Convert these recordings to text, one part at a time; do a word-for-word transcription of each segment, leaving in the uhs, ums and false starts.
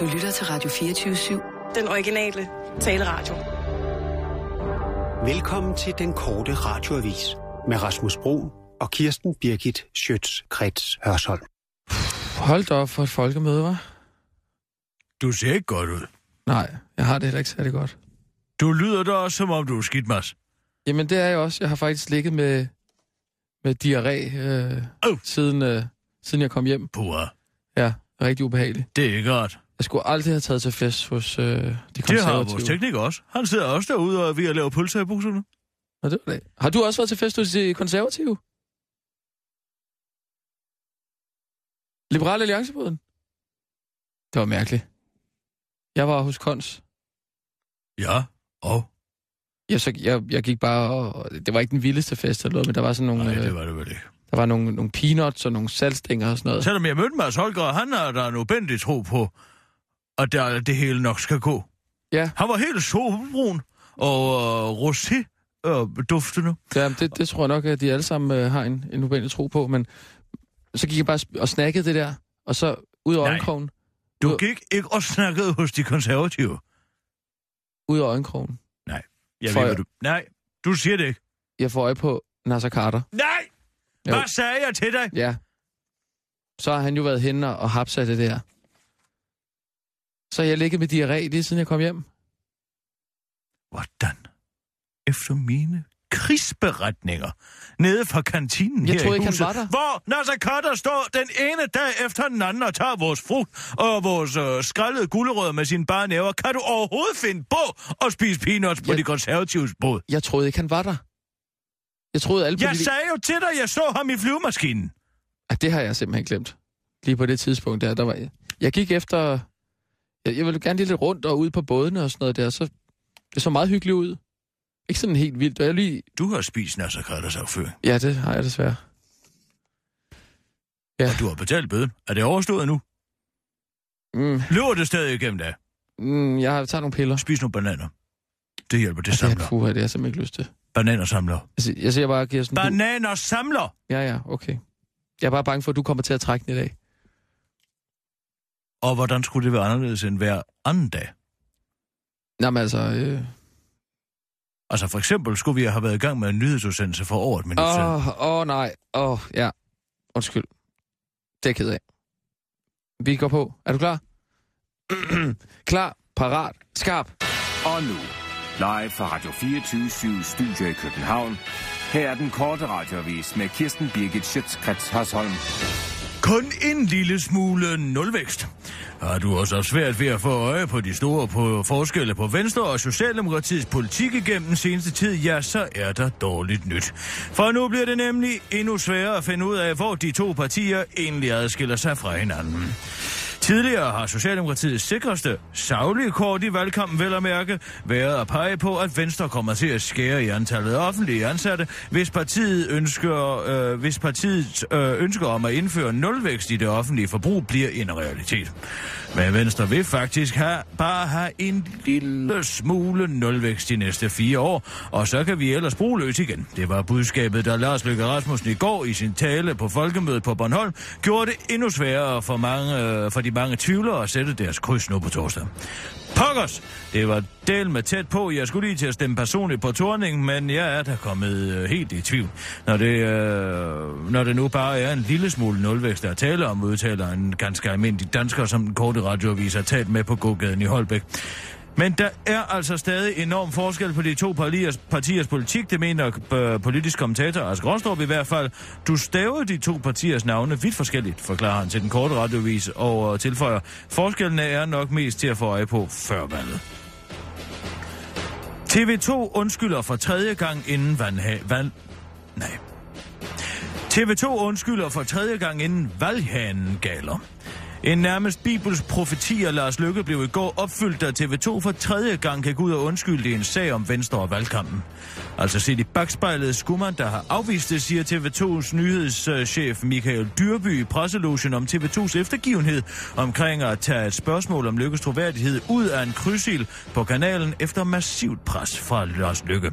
Du lytter til Radio fireogtyve syv. Den originale taleradio. Velkommen til den korte radioavis med Rasmus Bruun og Kirsten Birgit Schiøtz Kretz Hørsholm. Hold da op for et folkemøde, hva'? Du ser ikke godt ud. Nej, jeg har det heller ikke særlig godt. Du lyder da også, som om du er skidt, Mads. Jamen, det er jeg også. Jeg har faktisk ligget med, med diarré øh, oh. siden, øh, siden jeg kom hjem. Pura. Ja, rigtig ubehageligt. Det er ikke godt. Jeg skulle aldrig have taget til fest hos øh, de konservative. Det har vores teknik også. Han sidder også derude og er ved at lave pølser i bukserne. Og det var det. Har du også været til fest hos de konservative? Liberal Alliance-båden? Det var mærkeligt. Jeg var hos Kons. Ja, og? Ja, så jeg, jeg gik bare og... Det var ikke den vildeste fest, eller noget, men der var sådan nogle... Nej, det var det vel ikke. Der var nogle, nogle peanuts og nogle saltstænger og sådan noget. Selvom jeg mødte Mads Holger, han er der en ubendig tro på, at der, det hele nok skal gå. Ja. Han var helt solbrun og øh, rosé-duftende. Øh, ja, det, det tror jeg nok, at de alle sammen øh, har en, en ubendig tro på, men... Så gik jeg bare og snakkede det der, og så ud af øjenkrogen... Du gik ikke og snakkede hos de konservative? Ud af øjenkrogen. Nej. Jeg ved, jeg... Du... Nej, du siger det ikke. Jeg får øje på Naser Khader. Nej! Jo. Hvad sagde jeg til dig? Ja. Så har han jo været henne og hapsat det der. Så jeg ligger med diarré lige siden jeg kom hjem. Hvordan? Efter mine... krigsberetninger nede fra kantinen jeg her troede, i huset, ikke, hvor Naser Khader står den ene dag efter den anden og tager vores frugt og vores øh, skrællede gulerødder med sine bare næver. Kan du overhovedet finde på at spise peanuts jeg... på de konservatives båd? Jeg troede ikke, han var der. Jeg troede alle... Jeg de... sagde jo til dig, jeg så ham i flyvemaskinen. Ah, det har jeg simpelthen glemt. Lige på det tidspunkt der, der var... Jeg gik efter... Jeg, jeg ville gerne lige lidt rundt og ud på bådene og sådan noget der, så det så meget hyggeligt ud. Ikke sådan helt vildt. Jeg lige... Du har spist Naser Khaders afføring. Ja, det har jeg desværre. Ja. Og du har betalt bøden. Er det overstået nu? Mm. Løber det stadig igennem da? Mm, jeg har taget nogle piller. Spis nogle bananer. Det hjælper, det og samler. Det, puha, det har jeg simpelthen ikke lyst til. Bananer samler. Altså, jeg siger bare, Kirsten... Bananer samler? Ja, ja, okay. Jeg er bare bange for, at du kommer til at trække den i dag. Og hvordan skulle det være anderledes end hver anden dag? Jamen altså... Øh... Altså for eksempel skulle vi have været i gang med en nyhedsudsendelse for over et minut siden. Åh, oh, oh, nej. Åh, oh, ja. Undskyld. Det er jeg ked af. Vi går på. Er du klar? Klar, parat, skarp. Og nu, live fra Radio fireogtyve syv Studio i København. Her er den korte radioavis med Kirsten Birgit Schiøtz Kretz Hørsholm. Kun en lille smule nulvækst. Har du også haft svært ved at få øje på de store på forskelle på Venstre og Socialdemokratiets politik igennem den seneste tid? Ja, så er der dårligt nyt. For nu bliver det nemlig endnu sværere at finde ud af, hvor de to partier egentlig adskiller sig fra hinanden. Tidligere har Socialdemokratiets sikreste, saglige kort i valgkampen vel at mærke, været at pege på, at Venstre kommer til at skære i antallet af offentlige ansatte, hvis partiet ønsker, øh, hvis partiets øh, ønsker om at indføre nulvækst i det offentlige forbrug bliver en realitet. Men Venstre vil faktisk have, bare have en lille smule nulvækst de næste fire år, og så kan vi ellers bruge løs igen. Det var budskabet, der Lars Løkke Rasmussen i går i sin tale på Folkemødet på Bornholm gjorde det endnu sværere for mange, øh, for de mange tvivlere at sætte deres kryds nu på torsdag. Pokkers! Det var del med tæt på. Jeg skulle lige til at stemme personligt på Thorning, men jeg er da kommet helt i tvivl. Når det, øh, når det nu bare er en lille smule nulvækst, der taler om, udtaler en ganske almindelig dansker, som den korte radioavis har talt med på gågaden i Holbæk. Men der er altså stadig enorm forskel på de to partiers, partiers politik, det mener øh, politisk kommentator Asger Rostrup i hvert fald. Du staver de to partiers navne vidt forskelligt, forklarer han til den korte radiovis og øh, tilføjer. Forskellene er nok mest til at få øje på før valget. T V to undskylder for tredje gang inden valg... Van... Nej. T V to undskylder for tredje gang inden valghanen galer. En nærmest bibels profeti af Lars Løkke blev i går opfyldt, da T V to for tredje gang kan gå ud og undskylde i en sag om Venstre og valgkampen. Altså set i bagspejlet skummeren, der har afvist det, siger T V tos nyhedschef Michael Dyrby i presselogen om T V tos eftergivenhed omkring at tage et spørgsmål om Løkkes troværdighed ud af en krydsild på kanalen efter massivt pres fra Lars Løkke.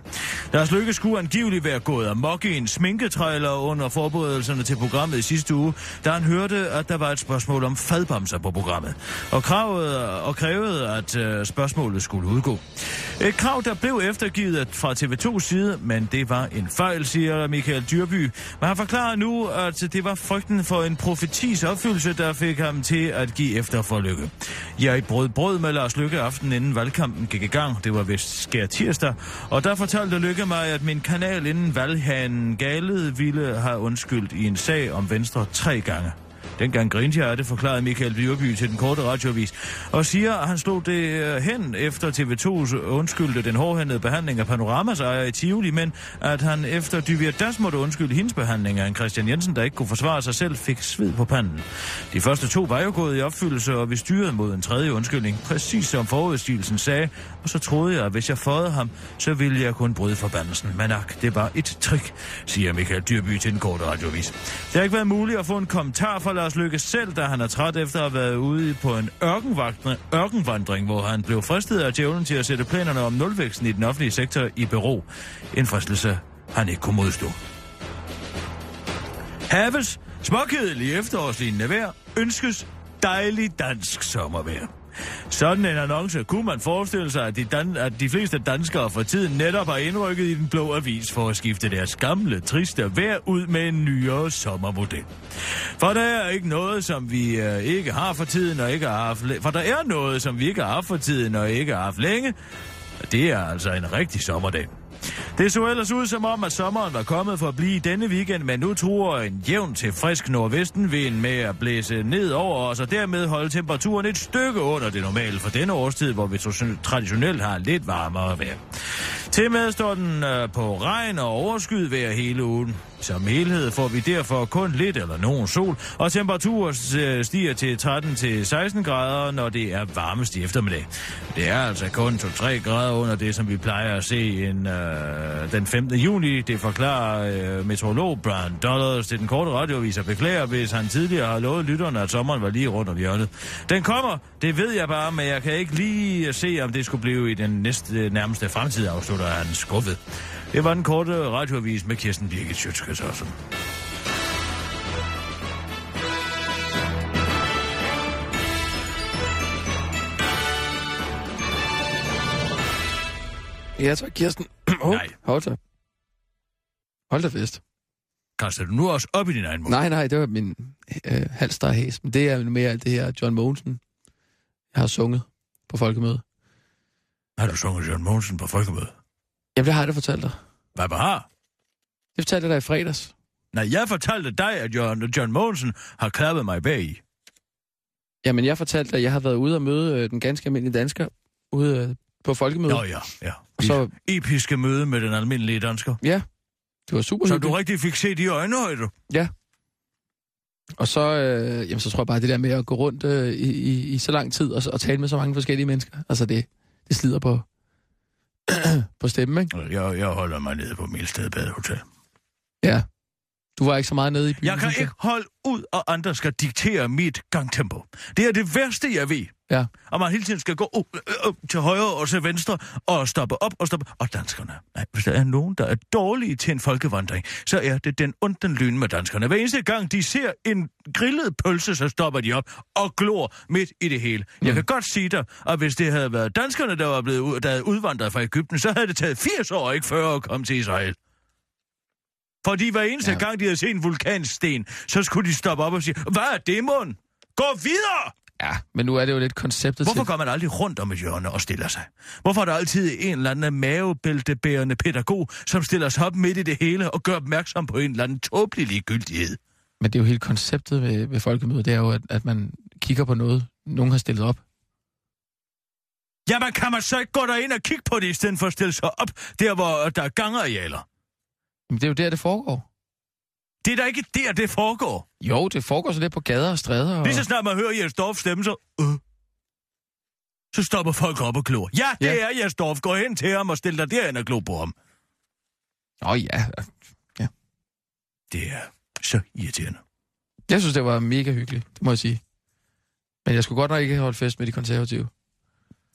Lars Løkke skulle angiveligt være gået amok i en sminketrejler under forberedelserne til programmet i sidste uge, da han hørte, at der var et spørgsmål om fad kødbamser på programmet, og, kravede, og krævede, at øh, spørgsmålet skulle udgå. Et krav, der blev eftergivet fra T V tos side, men det var en fejl, siger Michael Dyrby. Men han forklarer nu, at det var frygten for en profetis opfyldelse, der fik ham til at give efter for Løkke. Jeg brød brød med Lars Løkke aftenen, inden valgkampen gik i gang. Det var vist skær tirsdag, og der fortalte Løkke mig, at min kanal inden valghanen galede ville have undskyldt i en sag om Venstre tre gange. Dengang grinte jeg, det forklarede Michael Dyrby til den korte radioavis, og siger, at han slog det hen efter T V tos undskyldte den hårdhændede behandling af Panoramas ejer i Tivoli, men at han efter Dybjerg Das måtte undskylde hendes behandling af en Christian Jensen, der ikke kunne forsvare sig selv, fik sved på panden. De første to var jo gået i opfyldelse, og vi styrede mod en tredje undskyldning, præcis som forudstigelsen sagde, og så troede jeg, at hvis jeg fåede ham, så ville jeg kun bryde forbandelsen. Men ak, det var et trick, siger Michael Dyrby til den korte radioavis. Det har ikke været muligt at få en kommentar fra Lars Løkke selv, da han er træt efter at have været ude på en ørkenvandring, hvor han blev fristet af djævlen til at sætte planerne om nulvæksten i den offentlige sektor i bero. En fristelse, han ikke kunne modstå. Haves småkedelige efterårslignende vejr ønskes dejlig dansk sommervejr. Sådan en annonce kunne man forestille sig, at de, dan- at de fleste danskere for tiden netop har indrykket i den blå avis for at skifte deres gamle, triste vejr ud med en nyere sommermodel. For der er ikke noget, som vi øh, ikke har for tiden og ikke har haft læ- for der er noget, som vi ikke har haft for tiden og ikke har haft længe. Det er altså en rigtig sommerdag. Det så ellers ud som om, at sommeren var kommet for at blive denne weekend, men nu truer en jævn til frisk nordvestenvind med at blæse ned over os, og dermed holde temperaturen et stykke under det normale for denne årstid, hvor vi traditionelt har lidt varmere vejr. Til med står den øh, på regn og overskyet vejr hele ugen. Som helhed får vi derfor kun lidt eller nogen sol, og temperaturen stiger til tretten til seksten grader, når det er varmest i eftermiddag. Det er altså kun to til tre grader under det, som vi plejer at se en, øh, den femte juni. Det forklarer øh, meteorolog Brian Dollars til den korte radioavis og beklager, hvis han tidligere har lovet lytterne, at sommeren var lige rundt om hjørnet. Den kommer, det ved jeg bare, men jeg kan ikke lige se, om det skulle blive i den næste nærmeste fremtid, afslutter han skuffet. Det var den korte radioavis med Kirsten Birgit Schiøtz Kretz Hørsholm. Ja, tak, Kirsten. Hov, nej. Hold da. Hold da fest. Kaster du nu også op i din egen måde? Nej, nej, det var min øh, halvstarhæs. Men det er mere alt det her John Mogensen. Jeg har sunget på folkemødet. Har du sunget John Mogensen på folkemødet? Jamen, det har jeg da fortalt dig. Hvad har? Det fortalte jeg dig i fredags. Nej, jeg fortalte dig, at John, John Mogensen har klappet mig bag i. Jamen, jeg fortalte dig, at jeg har været ude og møde øh, den ganske almindelige dansker ude øh, på folkemødet. Nå ja, ja. Og så episke møde med den almindelige dansker. Ja, det var super. Så hyggeligt. Du rigtig fik set i øjenhøjde. Ja. Og så, øh, jamen, så tror jeg bare, det der med at gå rundt øh, i, i, i så lang tid og, og tale med så mange forskellige mennesker, altså det, det slider på... på stemmen, ikke? Jeg, jeg holder mig nede på Milsted Badehotel. Ja. Du var ikke så meget nede i byen. Jeg kan ikke holde ud, og andre skal diktere mit gangtempo. Det er det værste, jeg ved. Ja. Og man hele tiden skal gå uh, uh, uh, til højre og til venstre, og stoppe op og stoppe. Og danskerne. Nej, hvis der er nogen, der er dårlige til en folkevandring, så er det den onden lyn med danskerne. Hver eneste gang, de ser en grillet pølse, så stopper de op og glor midt i det hele. Mm. Jeg kan godt sige dig, at hvis det havde været danskerne, der var blevet der havde udvandret fra Egypten, så havde det taget firs år, ikke fyrre, at komme til Israel. Fordi hver eneste ja. gang, de havde set en vulkansten, så skulle de stoppe op og sige, hvad er det, mon? Gå videre! Ja, men nu er det jo lidt konceptet. Hvorfor til... går man aldrig rundt om et hjørne og stiller sig? Hvorfor er der altid en eller anden mavebæltebærende pædagog, som stiller sig op midt i det hele og gør opmærksom på en eller anden tåbelig ligegyldighed? Men det er jo hele konceptet ved, ved folkemødet, det er jo, at, at man kigger på noget, nogen har stillet op. Jamen, kan man så ikke gå derind og kigge på det, i stedet for at stille sig op, der hvor der er gangarealer? Men det er jo der, det foregår. Det er da ikke der, det foregår. Jo, det foregår så lidt på gader og stræder. Og... lige så snart man hører Jes Dorph stemme, så... Øh, så stopper folk op og glor. Ja, det ja. er Jes Dorph. Gå hen til ham og stil dig derhen og glor på ham. Åh oh, ja. ja. Det er så irriterende. Jeg synes, det var mega hyggeligt, det må jeg sige. Men jeg skulle godt nok ikke holde fest med de konservative.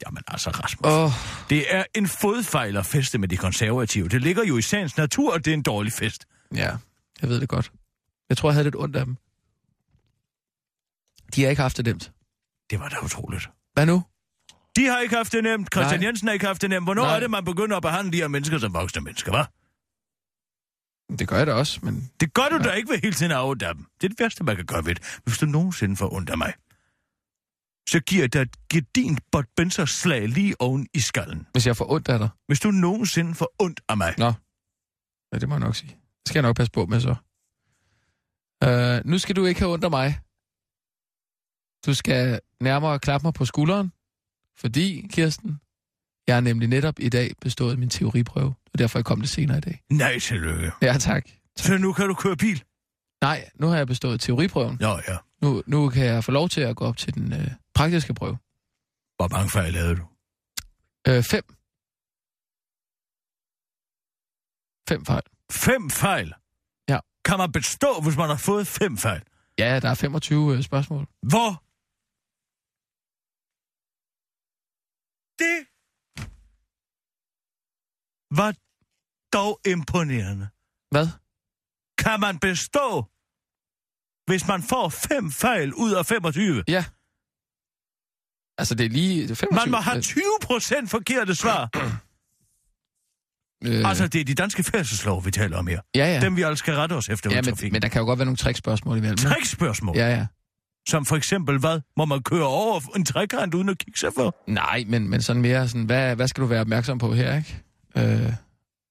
Jamen altså, Rasmus. Oh. Det er en fodfejl at feste med de konservative. Det ligger jo i sagens natur, og det er en dårlig fest. Ja, jeg ved det godt. Jeg tror, jeg havde lidt ondt af dem. De har ikke haft det nemt. Det var da utroligt. Hvad nu? De har ikke haft det nemt. Christian Nej. Jensen har ikke haft det nemt. Hvornår Nej. Er det, man begynder at behandle de her mennesker som voksne mennesker, hva'? Det gør jeg da også, men... Det gør du ja. Da ikke ved hele tiden at afundre dem. Det er det værste, man kan gøre ved det. Hvis du nogensinde forundrer mig, så giver jeg dig din botbenserslag lige oven i skallen. Hvis jeg forundrer dig? Hvis du nogensinde forundrer mig. Nå. Ja, det må jeg nok sige. Det skal jeg nok passe på med, så. Uh, nu skal du ikke have under mig. Du skal nærmere klappe mig på skulderen, fordi, Kirsten, jeg har nemlig netop i dag bestået min teoriprøve, og derfor er jeg kommet senere i dag. Nej, tillykke. Ja, tak. tak. Så nu kan du køre bil? Nej, nu har jeg bestået teoriprøven. Ja, ja. Nu, nu kan jeg få lov til at gå op til den øh, praktiske prøve. Hvor mange fejl lavede du? Øh, fem. Fem fejl. Fem fejl? Ja. Kan man bestå, hvis man har fået fem fejl? Ja, der er femogtyve øh, spørgsmål. Hvor? Det... var dog imponerende. Hvad? Kan man bestå, hvis man får fem fejl ud af femogtyve? Ja. Altså, det er lige... Det er femogtyve. Man må have tyve procent forkerte svar. øh... Altså, det er de danske færdselslov, vi taler om her. Ja, ja. Dem, vi alle skal rette os efter. Ja, men, men der kan jo godt være nogle trickspørgsmål imellem. Trickspørgsmål? Ja, ja. Som for eksempel, hvad? Må man køre over en trækrant uden at kigge sig for? Nej, men, men sådan mere sådan, hvad, hvad skal du være opmærksom på her, ikke? Øh,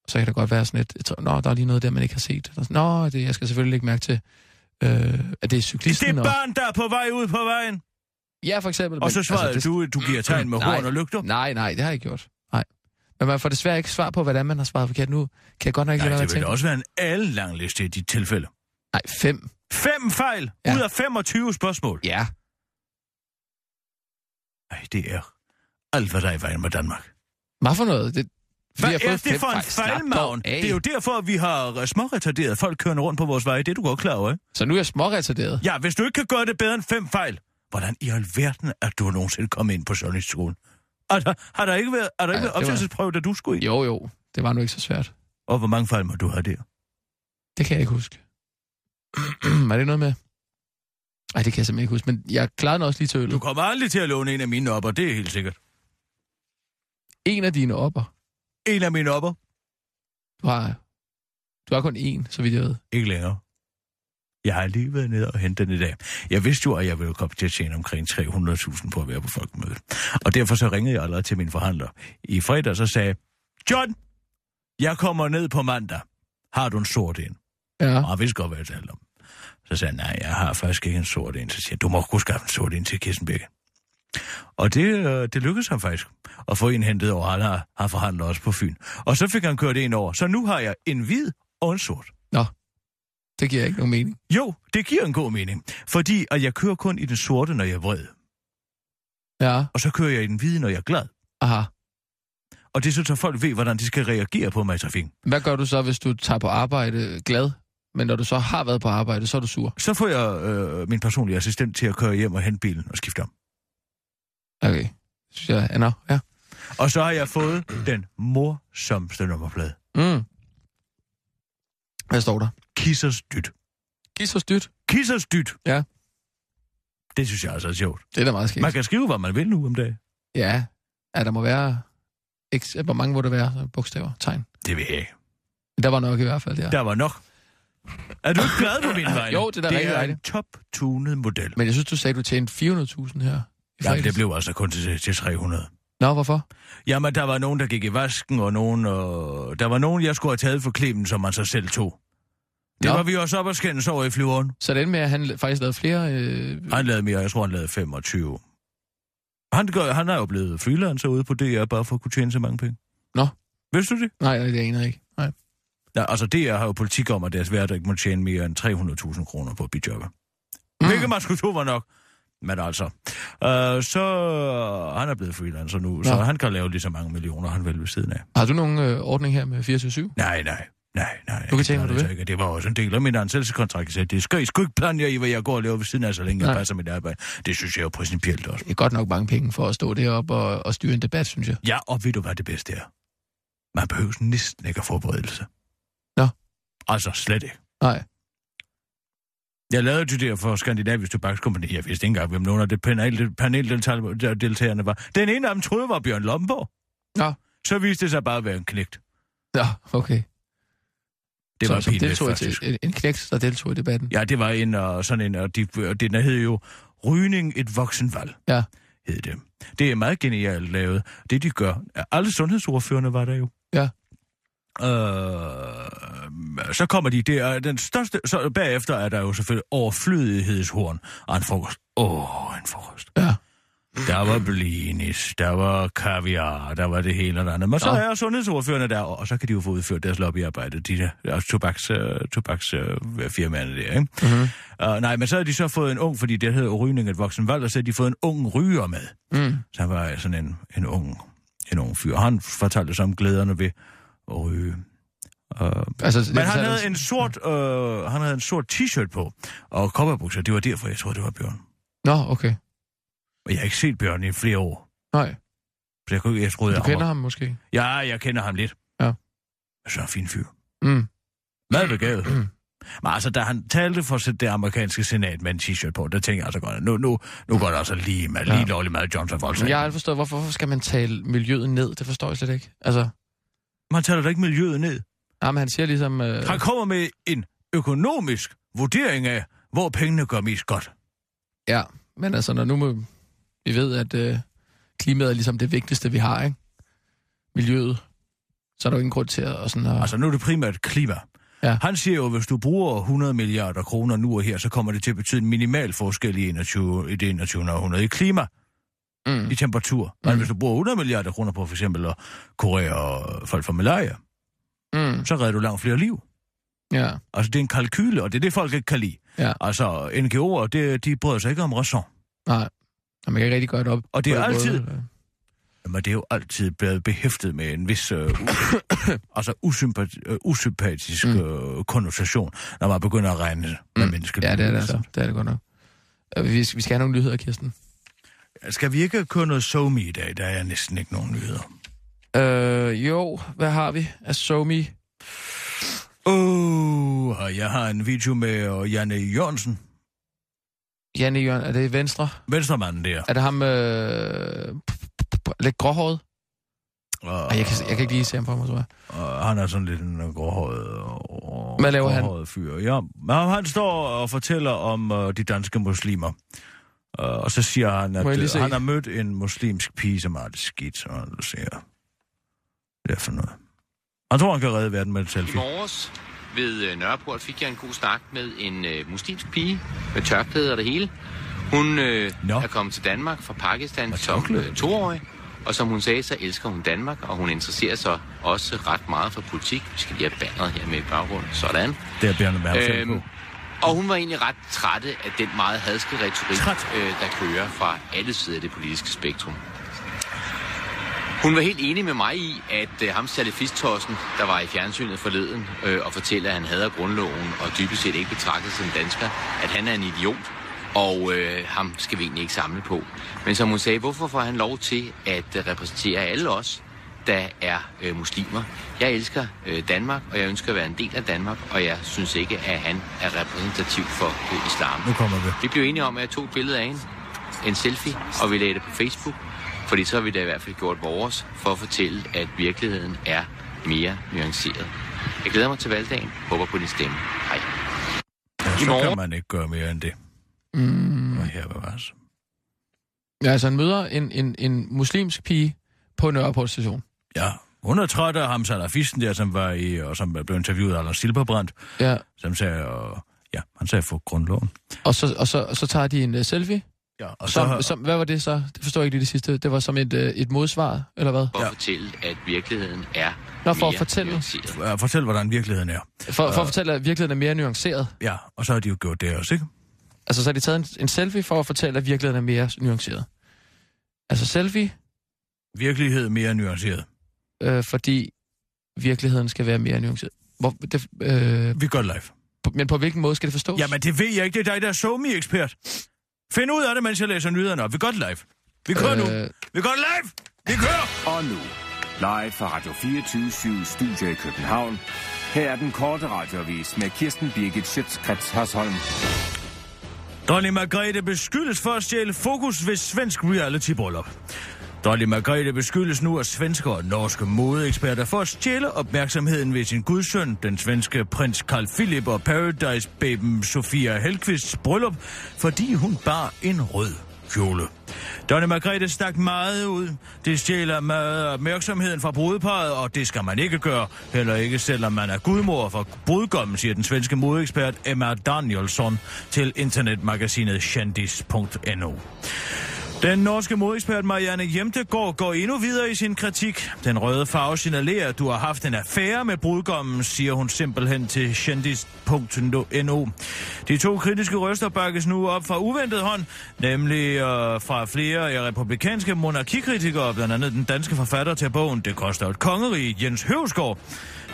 så kan det godt være sådan et, et, et... Nå, der er lige noget der, man ikke har set. Nå, det, jeg skal selvfølgelig ikke mærke til, øh, at det er cyklisten. Det er børn, og... der er på vej ud på vejen. Ja, for eksempel. Og men, så svarede altså, det... du, du giver tegn med nej, horn og lygter. Nej, nej, det har jeg ikke gjort. Nej. Men man får desværre ikke svar på, hvordan man har svaret forkert nu. Kan jeg godt nok ikke lade være at tænke. Nej, det vil også være en allang liste i dit tilfælde. Nej, fem. Fem fejl ja. Ud af femogtyve spørgsmål? Ja. Nej, det er alt, hvad der er i vejen med Danmark. Hvad for noget? Det... Hvad er det for en fejlmagen? Det er jo derfor, vi har småretarderet folk kørende rundt på vores veje. Det er du godt klar over, ikke? Så nu er jeg småretarderet? Ja, hvis du ikke kan gøre det bedre end fem fejl. Hvordan i alverden er du nogensinde kommet ind på journalistskolen? Altså, har der ikke været, ja, været optagelsesprøve, da du skulle ind? Jo, jo. Det var nu ikke så svært. Og hvor mange fejl må du have der? Det kan jeg ikke huske. Er det noget med? Nej, det kan jeg simpelthen ikke huske. Men jeg klarede den også lige til øl. Du kommer aldrig til at låne en af mine opper, det er helt sikkert. En af dine opper? En af mine opper. Du har, du har kun én, så vidt jeg ved. Ikke længere. Jeg har lige været nede og hentet den i dag. Jeg vidste jo, at jeg ville komme til at tjene omkring tre hundrede tusind på at være på folkemødet. Og derfor så ringede jeg allerede til min forhandler i fredag, så sagde, John, jeg kommer ned på mandag. Har du en sort en? Ja. Og jeg vidste godt, hvad jeg talte om. Så sagde nej, jeg har faktisk ikke en sort en. Så siger jeg, du må kunne skaffe en sort en til Kirsten Birgit. Og det, det lykkedes ham faktisk at få en hentet over. Han har, har forhandlet også på Fyn. Og så fik han kørt en over. Så nu har jeg en hvid og en sort. Nå, det giver ikke nogen mening. Jo, det giver en god mening. Fordi at jeg kører kun i den sorte, når jeg er vred. Ja. Og så kører jeg i den hvide, når jeg er glad. Aha. Og det er så, at folk ved, hvordan de skal reagere på mig i trafikken. Hvad gør du så, hvis du tager på arbejde glad? Men når du så har været på arbejde, så er du sur? Så får jeg øh, min personlige assistent til at køre hjem og hente bilen og skifte om. Okay, synes jeg er nok, ja. Og så har jeg fået den morsomste nummerplade. Mm. Hvad står der? Kissers dyt. Kissers dyt? Kissers dyt. Ja. Det synes jeg altså er sjovt. Det er da meget skægt. Man kan skrive, hvad man vil nu om dagen. Ja, ja der må være... Hvor mange må der være bogstaver, tegn? Det ved jeg ikke. Der var nok i hvert fald, ja. Der var nok. Er du ikke glad på min vej? Jo, det er da rigtig dejligt. Det er en top-tunet model. Men jeg synes, du sagde, du tjente fire hundrede tusind her. Ja, det blev altså kun til, til tre hundrede. Nå, hvorfor? Jamen, der var nogen, der gik i vasken, og nogen, og... der var nogen, jeg skulle have taget for klimen, som man så selv tog. Det Nå. Var vi også op og skændes over i flyveren. Så den med, at han faktisk lavede flere... Øh... Han lavede mere, jeg tror, han lavede femogtyve. Han, gør, han er jo blevet freelancer ude på D R, bare for at kunne tjene så mange penge. Nå. Vidste du det? Nej, det aner jeg ikke. Nej. Ja, altså, D R har jo politik om, at deres hverdag ikke må tjene mere end tre hundrede tusind kroner på bidjobber. Mm. Hvilket man skulle tro var nok. Men altså, øh, så han er blevet freelancer nu, ja. Så han kan lave lige så mange millioner, han vil ved siden af. Har du nogen øh, ordning her med fireogtyve syv? Nej, nej, nej, nej. Du kan tænke, hvad du vil. Det var også en del af min ansættelseskontrakt. Jeg det skal I sgu ikke planlægge jer i, hvad jeg går og laver ved siden af, så længe nej. Jeg passer mit arbejde. Det synes jeg jo principielt også. Det er godt nok mange penge for at stå deroppe og, og styre en debat, synes jeg. Ja, og ved du, hvad det bedste er? Man behøver næsten ikke at forberedelse. Nå. Altså, slet ikke. Nej. Jeg lavede det der for Skandinavisk Tobakskompagni. Jeg vidste ikke engang, hvem nogen af det panel, paneldeltagerne var. Den ene af dem troede var Bjørn Lomborg. Ja. Så viste det sig bare at være en knægt. Ja, okay. Det var som, som pinligt, faktisk. En, en knægt, der deltog i debatten? Ja, det var en og sådan en, og de, den der hed jo Rygning et voksenvalg. Ja. Hed det. Det er meget genialt lavet. Det de gør, alle sundhedsordførerne var der jo. Ja. Øh, så kommer de, det er den største, så bagefter er der jo selvfølgelig overflødighedshorn og en frokost. Åh, oh, en frokost. Ja. Der var blinis, der var kaviar, der var det hele og det andet. Men så er sundhedsordførerne der, og så kan de jo få udført deres lobbyarbejde, de der tobaks, tobaksfirmaerne der, ikke? Mm-hmm. Uh, nej, men så havde de så fået en ung, fordi det hedder Rygning et voksenvalg, og så havde de fået en ung ryger med. Mm. Så var sådan en, en, ung, en ung fyr. Han fortalte så om glæderne ved at ryge. Uh, altså, men han havde, det... en sort, uh, han havde en sort t-shirt på, og kopperbukser. Det var derfor, jeg tror det var Bjørn. Nå, okay. Og jeg har ikke set Bjørn i flere år. Nej. Så jeg, jeg troede, du kender ham, ham måske? Ja, jeg kender ham lidt. Ja. Så er en fin fyr. Mm. Meget begavet. Mm. Men altså, da han talte for det amerikanske senat med en t-shirt på, der tænkte jeg altså godt, nu, nu, nu går det altså lige, med, ja. lige lovligt meget John Travolta. Jeg har aldrig forstået, hvorfor, hvorfor skal man tale miljøet ned? Det forstår jeg slet ikke. Altså... Man taler da ikke miljøet ned. Nej, men han siger ligesom... Øh... Han kommer med en økonomisk vurdering af, hvor pengene gør mest godt. Ja, men altså, når nu... Må... Vi ved, at øh, klimaet er ligesom det vigtigste, vi har, ikke? Miljøet. Så er der jo ingen grund til at... Sådan, at... Altså, nu er det primært klima. Ja. Han siger jo, at hvis du bruger hundrede milliarder kroner nu og her, så kommer det til at betyde en minimal forskel i, enogtyve, i det enogtyvende århundrede i klima, mm. i temperatur. Men mm. hvis du bruger hundrede milliarder kroner på for eksempel at kurere folk fra malaria, mm. så redder du langt flere liv. Ja. Altså, det er en kalkyle, og det er det, folk ikke kan lide. Ja. Altså, N G O'er, det, de bryder sig ikke om ræson. Nej. Og man kan ikke rigtig gøre det op. Og det er altid... Måde. Jamen, det er jo altid blevet behæftet med en vis øh, altså usympat- øh, usympatisk mm. øh, konnotation, når man begynder at regne med mm. mennesker. Ja, det er det altså. Det er det godt nok. Vi skal, vi skal have nogle nyheder, Kirsten. Skal vi ikke køre noget SoMe i dag? Der er næsten ikke nogen nyheder. Øh, jo, hvad har vi af SoMe? Åh, oh, jeg har en video med Jan E. Jørgensen. Jan E. Jørgensen, er det Venstre? Venstremanden, det er. Er det ham øh, lidt gråhåret? Uh, Ej, jeg, kan, jeg kan ikke lige se ham på mig, tror jeg. Uh, han er sådan lidt en gråhåret og uh, gråhåret fyr. Ja, men han står og fortæller om uh, de danske muslimer. Uh, og så siger han, at uh, han har mødt en muslimsk pige, som er det skidt, og du siger, det er for noget. Han tror, han kan redde verden med et selfie. Ved Nørreport fik jeg en god snak med en øh, muslimsk pige med tørklæde og det hele. Hun øh, no. er kommet til Danmark fra Pakistan som øh, toårig, og som hun sagde, så elsker hun Danmark, og hun interesserer sig også ret meget for politik. Vi skal lige have banneret her med i baggrunden. Sådan. Det er Bjørn Lomborg øhm, Og hun var egentlig ret træt af den meget hadske retorik, øh, der kører fra alle sider af det politiske spektrum. Hun var helt enig med mig i, at øh, ham salafist-tossen, der var i fjernsynet forleden, øh, og fortæller, at han hader grundloven og dybest set ikke betragtet som dansker, at han er en idiot, og øh, ham skal vi egentlig ikke samle på. Men som hun sagde, hvorfor får han lov til at øh, repræsentere alle os, der er øh, muslimer? Jeg elsker øh, Danmark, og jeg ønsker at være en del af Danmark, og jeg synes ikke, at han er repræsentativ for øh, islam. Nu kommer det. Vi blev enige om, at jeg tog et billede af en, en selfie, og vi lagde det på Facebook. Fordi så har vi da i hvert fald gjort vores for at fortælle, at virkeligheden er mere nuanceret. Jeg glæder mig til valgdagen. Håber på din stemme. Hej. Ja, så kan man ikke gøre mere end det. Mm. Og her var det. Ja, altså han møder en, en, en muslimsk pige på Nørreport station. Ja, hun er træt af ham salafisten der, som var i, og som blev interviewet af Anders Silberbrandt. Ja. Som sagde, og, ja, han sagde for grundloven. Og så, og så, og så tager de en uh, selfie. Ja, og som, så... som, hvad var det så? Det forstår jeg ikke lige det sidste. Det var som et, øh, et modsvar, eller hvad? For at ja. fortælle, at virkeligheden er Nå, for at fortælle. nuanceret. Fortæl, hvordan virkeligheden er. For, for uh... at fortælle, at virkeligheden er mere nuanceret? Ja, og så har de jo gjort det også, ikke? Altså, så har de taget en, en selfie for at fortælle, at virkeligheden er mere nuanceret. Altså, selfie? Virkelighed mere nuanceret. Øh, fordi virkeligheden skal være mere nuanceret. Hvor, det, øh... Vi gør live. På, men på hvilken måde skal det forstås? Jamen, det ved jeg ikke. Det er dig, der er SoMe-ekspert. Find ud af det, mens jeg læser nyhederne op. Vi går live. Vi kører øh... nu. Vi går live. Vi kører. Og nu. Live fra Radio fireogtyve syv Studio i København. Her er den korte radioavis med Kirsten Birgit Schiøtz Kretz Hørsholm. Dronning Margrethe beskyldes for at stjæle fokus ved svensk reality-bryllup. Dronning Margrethe beskyldes nu af svenske og norske modeeksperter for at stjæle opmærksomheden ved sin gudsøn, den svenske prins Carl Philip og Paradise-baben Sofia Hellqvists bryllup, fordi hun bar en rød kjole. Dronning Margrethe stak meget ud. Det stjæler meget opmærksomheden fra brudeparret, og det skal man ikke gøre. Heller ikke, selvom man er gudmor for brudgommen, siger den svenske modeekspert Emma Danielsson til internetmagasinet Kjendis punktum no. Den norske modekspert Marianne Jemtegaard går endnu videre i sin kritik. Den røde farve signalerer, at du har haft en affære med brudgommen, siger hun simpelthen til Kjendis punktum no. De to kritiske røster bakkes nu op fra uventet hånd, nemlig øh, fra flere republikanske monarkikritikere, blandt andet den danske forfatter til bogen Det koster et kongerige, Jens Høvsgaard.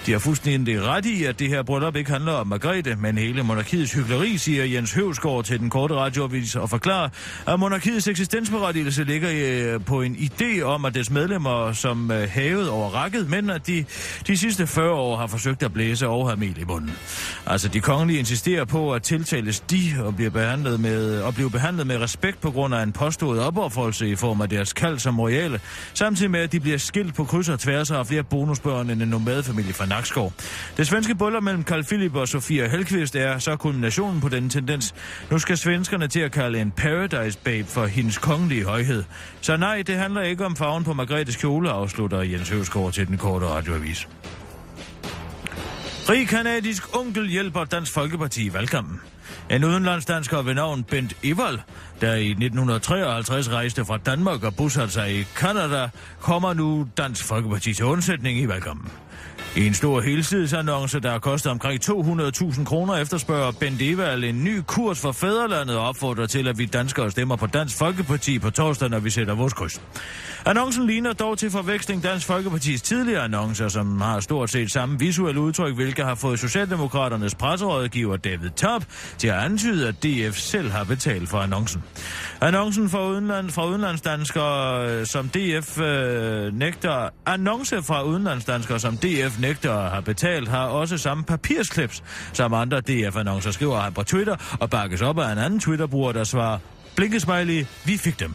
De har fuldstændig ret i, at det her bryllup ikke handler om Margrethe, men hele monarkiets hykleri, siger Jens Høvsgaard til den korte radioavis og forklarer, at monarkiets eksistensberettigelse ligger på en idé om, at dets medlemmer som havet over rakket, men at de de sidste fyrre år har forsøgt at blæse og have mel i munden. Altså, de kongelige insisterer på at tiltales de og bliver behandlet med, og bliver behandlet med respekt på grund af en påstået opofrelse i form af deres kald som royale, samtidig med, at de bliver skilt på kryds og tværs og har flere bonusbørn end en nomadefamilie fra Nakskov. Det svenske bryllup mellem Carl Philip og Sofia Hellqvist er så kulminationen på denne tendens. Nu skal svenskerne til at kalde en paradise babe for hendes kongelige højhed. Så nej, det handler ikke om farven på Margrethes kjole, afslutter Jens Høvsgaard til den korte radioavis. Rig kanadisk onkel hjælper Dansk Folkeparti i valgkampen. En udenlandsdansker ved navn Bent Evald, der i nitten treoghalvtreds rejste fra Danmark og bosatte sig i Canada, kommer nu Dansk Folkeparti til undsætning i valgkampen. I en stor helsidesannonce, der har kostet omkring to hundrede tusind kroner, efterspørger Bent Evald en ny kurs for fædrelandet og opfordrer til, at vi danskere stemmer på Dansk Folkeparti på torsdag, når vi sætter vores kryds. Annoncen ligner dog til forveksling Dansk Folkepartis tidligere annoncer, som har stort set samme visuelle udtryk, hvilket har fået Socialdemokraternes presserådgiver David Trads til at antyde, at D F selv har betalt for annoncen. Annoncen fra, udenland, fra udenlandsdanskere, som D F øh, nægter... Annonce fra udenlandsdanskere, som D F nægter har betalt, har også samme papirsklips, som andre D F-annoncer, skriver han på Twitter, og bakkes op af en anden Twitter-bruger, der svarer, blinkesmiley, vi fik dem.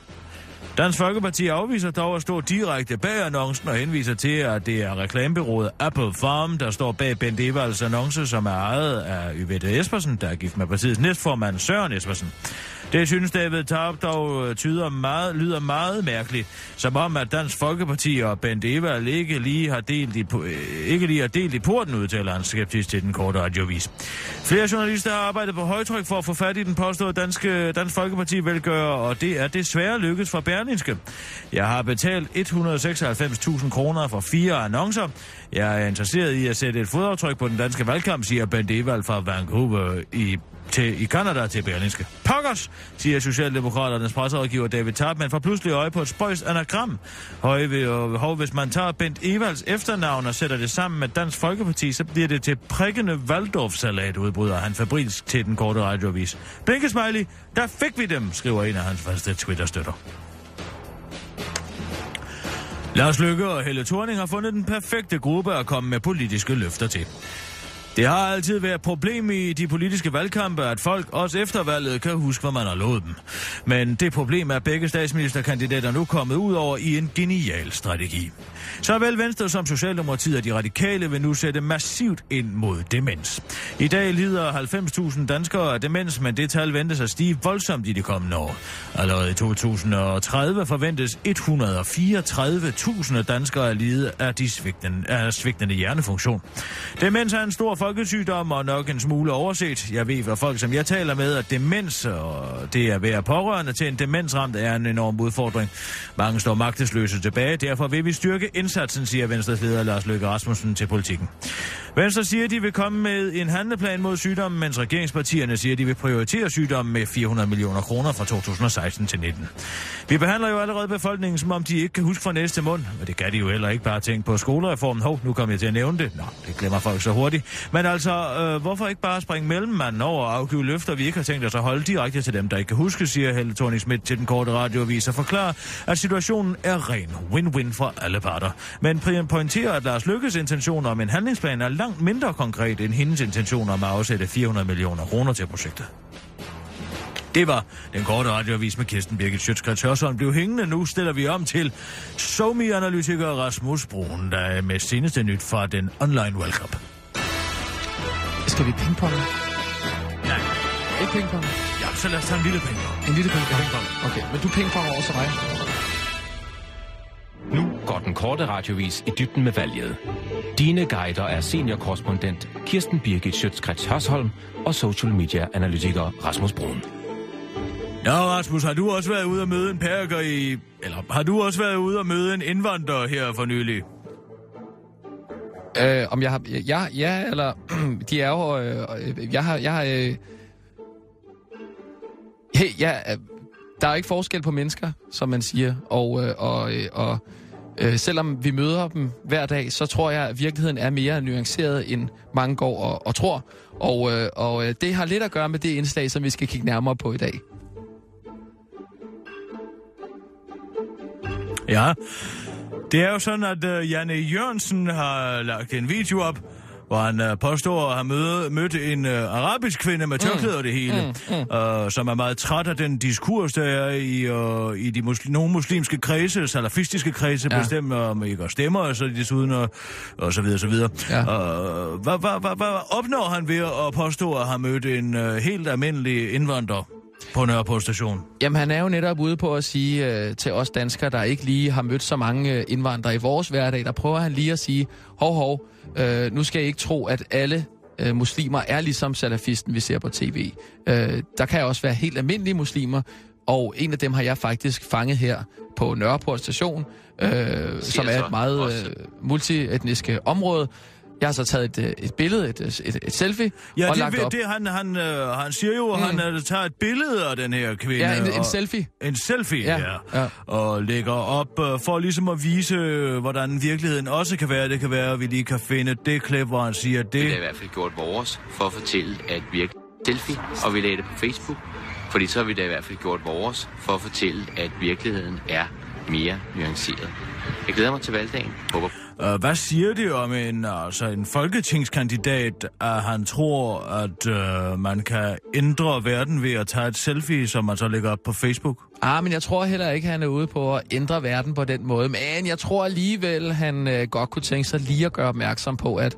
Dansk Folkeparti afviser dog at stå direkte bag annoncen og henviser til, at det er reklamebyrået Apple Farm, der står bag Bent Evalds annonce, som er ejet af Yvette Espersen, der er gift med partiets næstformand Søren Espersen. Det synes David Trads dog tyder meget, lyder meget mærkeligt, som om at Dansk Folkeparti og Bent Evald ikke lige har delt i, ikke lige har delt i porten, udtaler han skeptisk til den korte radiovis. Flere journalister har arbejdet på højtryk for at få fat i den påståede danske, Dansk Folkeparti velgører, og det er desværre lykkedes for Berlingske. Jeg har betalt et hundrede seksoghalvfems tusind kroner for fire annoncer. Jeg er interesseret i at sætte et fodaftryk på den danske valgkamp, siger Bent Evald fra Vancouver i til i Canada til Berlingske. Pokkers, siger Socialdemokraternes presserådgiver David Trads, men får pludselig øje på et spøjst anagram. Høj, hvis man tager Bent Evalds efternavn og sætter det sammen med Dansk Folkeparti, så bliver det til prikkende Waldorf-salat, udbryder han fabrilsk til den korte radioavis. Blinkesmiley, der fik vi dem, skriver en af hans faste Twitter-støtter. Lars Løkke og Helle Thorning har fundet den perfekte gruppe at komme med politiske løfter til. Det har altid været et problem i de politiske valgkampe, at folk også efter valget kan huske, hvad man har lovet dem. Men det problem er begge statsministerkandidater nu kommet ud over i en genial strategi. Såvel Venstre som Socialdemokratiet og de radikale vil nu sætte massivt ind mod demens. I dag lider halvfems tusind danskere af demens, men det tal ventes at stige voldsomt i de kommende år. Allerede i to tusind og tredive forventes et hundrede og fireogtredive tusind danskere at lide af de svigtende, af svigtende hjernefunktion. Demens er en stor folkesygdom og nok en smule overset. Jeg ved fra folk, som jeg taler med, at demens og det at være pårørende til en demensramt er en enorm udfordring. Mange står magtesløse tilbage, derfor vil vi styrke indsatsen, siger Venstres leder Lars Løkke Rasmussen til Politikken. Venstre siger, de vil komme med en handleplan mod sygdommen, mens regeringspartierne siger, de vil prioritere sygdommen med fire hundrede millioner kroner fra to tusind og seksten til nitten. Vi behandler jo allerede befolkningen, som om de ikke kan huske fra næste mund, men det kan de jo heller ikke, bare tænke på skolereformen. Hov, nu kommer jeg til at nævne det. Nå, det glemmer folk så hurtigt. Men altså, øh, hvorfor ikke bare springe mellemmanden over og afgive løfter, vi ikke har tænkt os at holde direkte til dem, der ikke kan huske, siger Helle Thorning-Schmidt til den korte radioavis og forklarer, at situationen er ren win-win for alle parter. Men pointerer, at Lars Løkkes intentioner om en handlingsplan er langt mindre konkret end hendes intentioner om at afsætte fire hundrede millioner kroner til projektet. Det var den korte radioavis med Kirsten Birgit Schiøtz Kretz Hørsholm blev hængende. Nu stiller vi om til SoMe-analytiker Rasmus Bruun, der er med seneste nyt fra den online World Cup. Skal vi pingpong? Nej. Ikke pingpong? Ja, så lad os tage en lille pingpong. En lille pingpong? Ping okay, men du pingponger over så mig. Nu går den korte radiovis i dybden med valget. Dine guider er seniorkorrespondent Kirsten Birgit Schiøtz Kretz Hørsholm og social media analytiker Rasmus Bruun. Ja, Rasmus, har du også været ude og møde en perker i... Eller har du også været ude og møde en indvandrer her for nylig? Øh, om jeg har... Ja, ja, eller... De er jo... Øh, jeg har... Jeg har øh, hey, ja... Øh, der er ikke forskel på mennesker, som man siger. Og, øh, og, øh, og øh, selvom vi møder dem hver dag, så tror jeg, at virkeligheden er mere nuanceret, end mange går og, og tror. Og, øh, og øh, det har lidt at gøre med det indslag, som vi skal kigge nærmere på i dag. Ja, det er jo sådan, at uh, Jan E. Jørgensen har lagt en video op, hvor han uh, påstår at have møde, mødt en uh, arabisk kvinde med tørklæder og det hele, mm, mm. Uh, som er meget træt af den diskurs, der er i, uh, i de muslim, nogle muslimske kredse, salafistiske kredse, ja. Bestemmer om ikke stemmer, og så desuden, og, og så videre, så videre. Ja. Uh, hvad, hvad, hvad, hvad opnår han ved at påstå at have mødt en uh, helt almindelig indvandrer? På Nørreport station. Jamen, han er jo netop ude på at sige øh, til os danskere, der ikke lige har mødt så mange øh, indvandrere i vores hverdag, der prøver han lige at sige, hov, hov, øh, nu skal I ikke tro, at alle øh, muslimer er ligesom salafisten, vi ser på tv. Øh, der kan også være helt almindelige muslimer, og en af dem har jeg faktisk fanget her på Nørreport station, øh, som er et meget øh, multietnisk område. Jeg har så taget et, et billede, et, et, et selfie, ja, og det, lagt det op. Ja, det han, han, han siger jo, at mm. han uh, tager et billede af den her kvinde. Ja, en, en selfie. En selfie, ja. ja, ja. Og lægger op uh, for ligesom at vise, hvordan virkeligheden også kan være. Det kan være, at vi lige kan finde det klip, hvor han siger det. Vi har i hvert fald gjort vores for at fortælle, at vi er selfie, og vi lagde det på Facebook. Fordi så har vi da i hvert fald gjort vores for at fortælle, at virkeligheden er mere nuanceret. Jeg glæder mig til valgdagen. Håber. Hvad siger det om en, altså en folketingskandidat, at han tror, at øh, man kan ændre verden ved at tage et selfie, som man så lægger op på Facebook? Ah, men jeg tror heller ikke, han er ude på at ændre verden på den måde. Men jeg tror alligevel, han øh, godt kunne tænke sig lige at gøre opmærksom på, at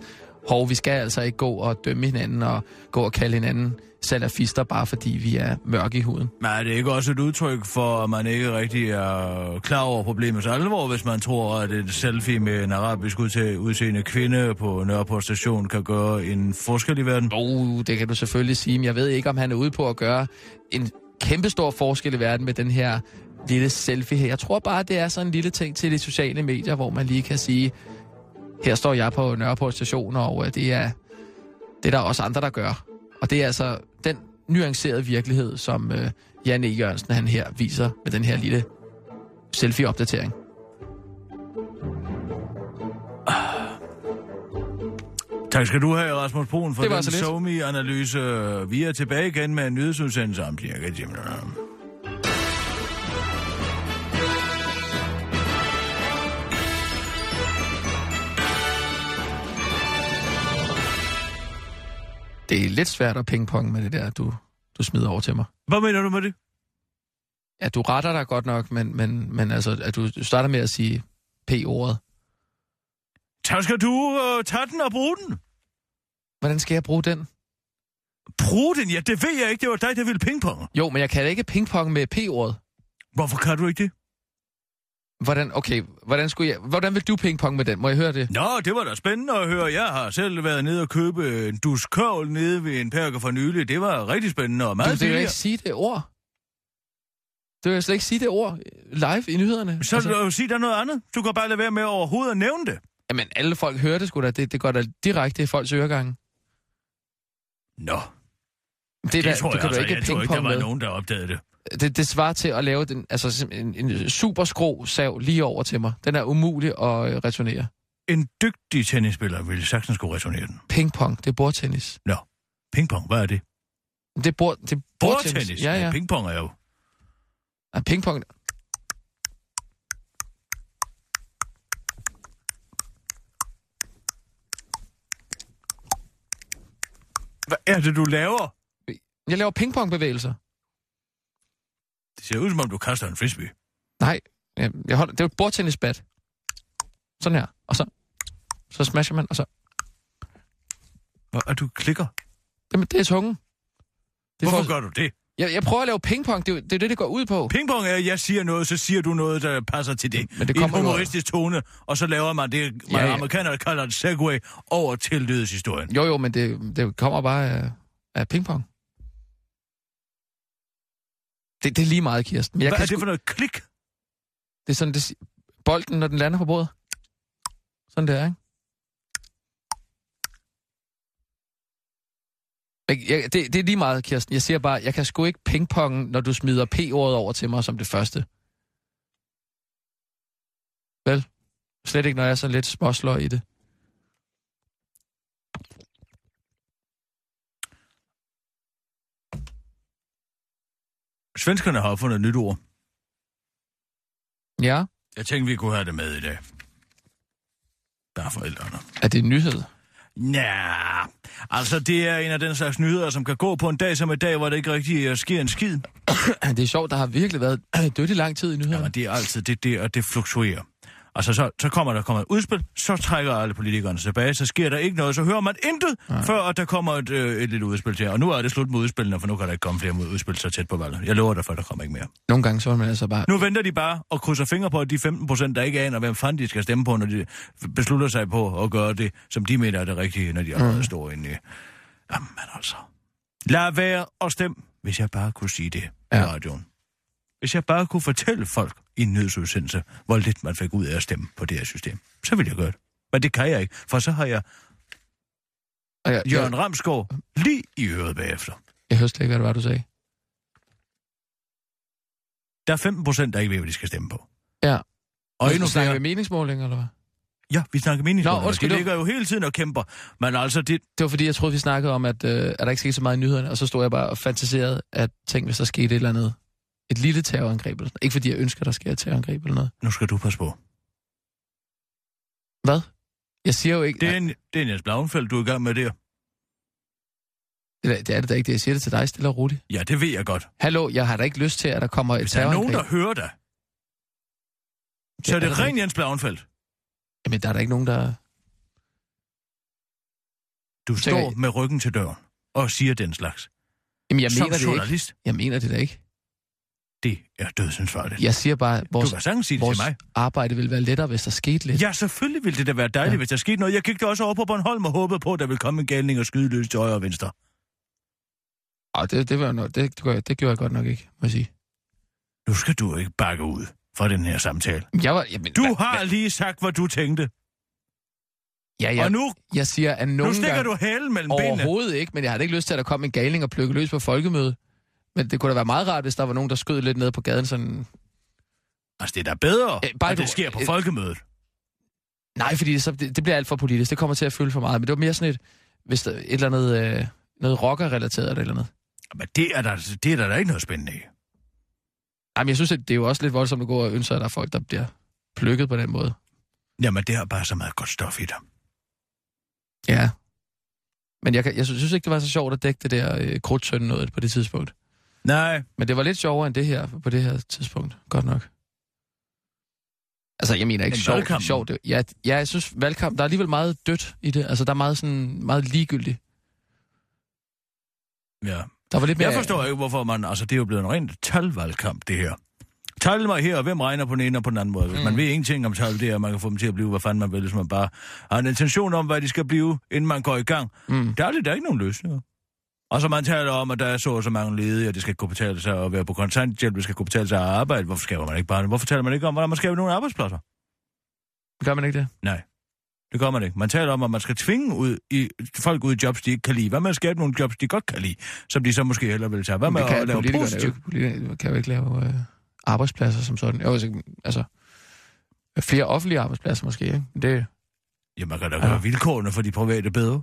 hov, vi skal altså ikke gå og dømme hinanden og gå og kalde hinanden salafister, bare fordi vi er mørke i huden. Men er det ikke også et udtryk for, at man ikke rigtig er klar over problemets alvor, hvis man tror, at et selfie med en arabisk udseende kvinde på Nørreport station kan gøre en forskel i verden? Oh, det kan du selvfølgelig sige, men jeg ved ikke, om han er ude på at gøre en kæmpestor forskel i verden med den her lille selfie her. Jeg tror bare, det er sådan en lille ting til de sociale medier, hvor man lige kan sige, her står jeg på Nørreport station, og det er, det er der også andre, der gør. Og det er altså den nuancerede virkelighed, som øh, Jan E. Jørgensen han her viser med den her lille selfie-opdatering. Tak skal du have, Rasmus Bruun, for den SoMe-analyse. Vi er tilbage igen med en nyhedsudsendelse om cirka ti minutter. Det er lidt svært at pingpong med det der, du, du smider over til mig. Hvad mener du med det? Ja, du retter dig godt nok, men, men, men altså, at du, du starter med at sige P-ordet. Så skal du øh, tage den og bruge den. Hvordan skal jeg bruge den? Bruge den? Ja, det ved jeg ikke. Det var dig, der ville pingpong. Jo, men jeg kan da ikke pingpong med P-ordet. Hvorfor kan du ikke det? Hvordan, okay, hvordan, skulle jeg, hvordan vil du pingpong med den? Må jeg høre det? Nå, det var da spændende at høre. Jeg har selv været nede og købe en dus kørvel nede ved en perker for nylig. Det var rigtig spændende og meget billigere. Du vil jo ikke sige det ord. Du vil jo slet ikke sige det ord live i nyhederne. Så altså, du sige der noget andet. Du kan bare lade være med at overhovedet at nævne det. Jamen, alle folk hører det sgu da. Det, det går da direkte i folks øregange. Nå. Det, det der, tror du, jeg, kan altså, du ikke jeg tror ikke, der var med. Nogen, der opdagede det. Det, det svarer til at lave den, altså en, en super skrå sav lige over til mig. Den er umulig at returnere. En dygtig tennisspiller ville sagtens kunne returnere den. Pingpong, det er bordtennis. Nå, pingpong, hvad er det? Det er, bord, det er bordtennis. Bordtennis? Ja, ja. Ja, pingpong er jo... Ja, pingpong... Hvad er det, du laver? Jeg laver pingpongbevægelser. Det ser ud, som om du kaster en frisbee. Nej, jeg, jeg holder, det er jo et bordtennisbat. Sådan her, og så, så smasher man, og så... Og du klikker? Jamen, det er tungen. Det Hvorfor for... gør du det? Jeg, jeg prøver at lave pingpong, det er, jo, det er det, det går ud på. Pingpong er, at jeg siger noget, så siger du noget, der passer til det. Men det kommer I en humoristisk tone, og så laver man det, man ja, ja. amerikanere kalder en segway, over til lydeshistorien. Jo, jo, men det, det kommer bare af, af pingpong. Det, det er lige meget, Kirsten. Men jeg Hvad kan er sku... det for noget klik? Det er sådan, det bolden, når den lander på bordet. Sådan der, ikke? Jeg, det, det er lige meget, Kirsten. Jeg siger bare, jeg kan sgu ikke pingpongen, når du smider p-ordet over til mig som det første. Vel? Slet ikke, når jeg er sådan lidt småslår i det. Svenskerne har opfundet et nyt ord. Ja. Jeg tænkte, vi kunne have det med i dag. Der er forældrene. Er det en nyhed? Næh, altså det er en af den slags nyheder, som kan gå på en dag som i dag, hvor det ikke rigtig sker en skid. Det er sjovt, der har virkelig været dødt i lang tid i nyhederne. Jamen det er altid det, det og det fluktuerer. Altså så, så kommer der kommer et udspil, så trækker alle politikerne tilbage, så sker der ikke noget, så hører man intet, ja. før at der kommer et, øh, et lille udspil til. Og nu er det slut med udspillene, for nu kan der ikke komme flere mod udspil så tæt på valget. Jeg lover dig for, at der kommer ikke mere. Nogle gange så er man altså bare... Nu venter de bare og krydser fingre på, at de femten procent, der ikke aner, hvem fanden de skal stemme på, når de beslutter sig på at gøre det, som de mener er det rigtige, når de allerede mm. står inde i... Jamen altså... Lad være og stem, hvis jeg bare kunne sige det ja. i radioen. Hvis jeg bare kunne fortælle folk i en nyhedsudsendelse, hvor lidt man fik ud af at stemme på det her system, så ville jeg gøre det. Men det kan jeg ikke, for så har jeg jeg, jeg... Jørgen Ramsgaard lige i øret bagefter. Jeg hørte ikke, hvad det var, du sagde. Der er femten procent, der ikke ved, hvad de skal stemme på. Ja. Og endnu snakker vi meningsmåling, eller hvad? Ja, vi snakker meningsmåling. Nå, de ligger jo hele tiden og kæmper. Men altså, det... det var fordi, jeg troede, vi snakkede om, at, øh, at der ikke skete så meget i nyhederne, og så stod jeg bare og fantaserede, at tænk, hvis der skete et eller andet. Et lille terrorangreb. Ikke fordi jeg ønsker, der sker et terrorangreb eller noget. Nu skal du passe på. Hvad? Jeg siger jo ikke... Det er en, det er Jens Blauenfeldt, du er i gang med der. Det er det da ikke det. Jeg siger det til dig stille og roligt. Ja, det ved jeg godt. Hallo, jeg har da ikke lyst til, at der kommer et hvis terrorangreb. Hvis der er nogen, der hører dig, så ja, er det er rent Jens Blauenfeldt. Jamen, der er da ikke nogen, der... Du står jeg... med ryggen til døren og siger den slags. Jamen, jeg mener som det ikke. Jeg mener det da ikke. Det er dødsansvarligt. Jeg siger bare, at vores, sige vores til mig. arbejde ville være lettere, hvis der skete lidt. Ja, selvfølgelig ville det da være dejligt, ja. hvis der skete noget. Jeg kiggede også over på Bornholm og håbede på, at der ville komme en galning og skyde løs til højre og venstre. Ej, det, det, var noget, det, det, det gjorde jeg godt nok ikke, må jeg sige. Nu skal du ikke bakke ud fra den her samtale. Jeg var, jamen, du hva, har hva? lige sagt, hvad du tænkte. Ja, jeg, og nu, jeg siger, at nogle nu stikker du hælen mellem overhovedet benene. Overhovedet ikke, men jeg har ikke lyst til, at der kom en galning og plukke løs på folkemødet. Men det kunne da være meget rart, hvis der var nogen, der skød lidt ned på gaden sådan... Altså, det er da bedre, Æ, bare at du... det sker på Æ... folkemødet. Nej, fordi det, så, det, det bliver alt for politisk. Det kommer til at fylde for meget. Men det var mere sådan et... Hvis der et eller andet... Øh, noget rocker-relateret eller et eller andet. Men det er der, det er der da ikke noget spændende i. Jamen, jeg synes, det er jo også lidt voldsomt at gå og ønske, at der er folk, der bliver plukket på den måde. Jamen, det har bare så meget godt stof i dig. Ja. Men jeg, jeg synes ikke, det var så sjovt at dække det der øh, krudtsønde noget på det tidspunkt. Nej. Men det var lidt sjovere end det her, på det her tidspunkt. Godt nok. Altså, jeg mener ikke sjovt. Sjov, ja, ja, jeg synes, valgkamp, der er alligevel meget dødt i det. Altså, der er meget sådan, meget ligegyldigt. Ja. Der var lidt mere... Jeg forstår ikke, hvorfor man... Altså, det er jo blevet en ren talvalgkamp, det her. Tal mig her, og hvem regner på den ene og på den anden måde? Hvis mm. man ved ingenting om tal, det er, man kan få dem til at blive, hvad fanden man vil, hvis man bare har en intention om, hvad de skal blive, inden man går i gang. Mm. Der er lidt der er ikke nogen løsninger. Og så man taler om, at der er så så mange ledige, og det skal kunne betale sig at være på kontanthjælp, det skal kunne betale sig at arbejde. Hvorfor skaber man ikke bare det? Hvorfor taler man ikke om, hvordan man skaber nogle arbejdspladser? Gør man ikke det? Nej, det gør man ikke. Man taler om, at man skal tvinge ud i, folk ud i jobs, de ikke kan lide. Hvad med at skabe nogle jobs, de godt kan lide, som de så måske hellere vil tage? Hvad med at lave positivt? Politikere kan jo ikke lave øh, arbejdspladser som sådan. Jo, altså, flere offentlige arbejdspladser måske, ikke? Det... Ja, man kan da gøre ja. vilkårene for de private bedre.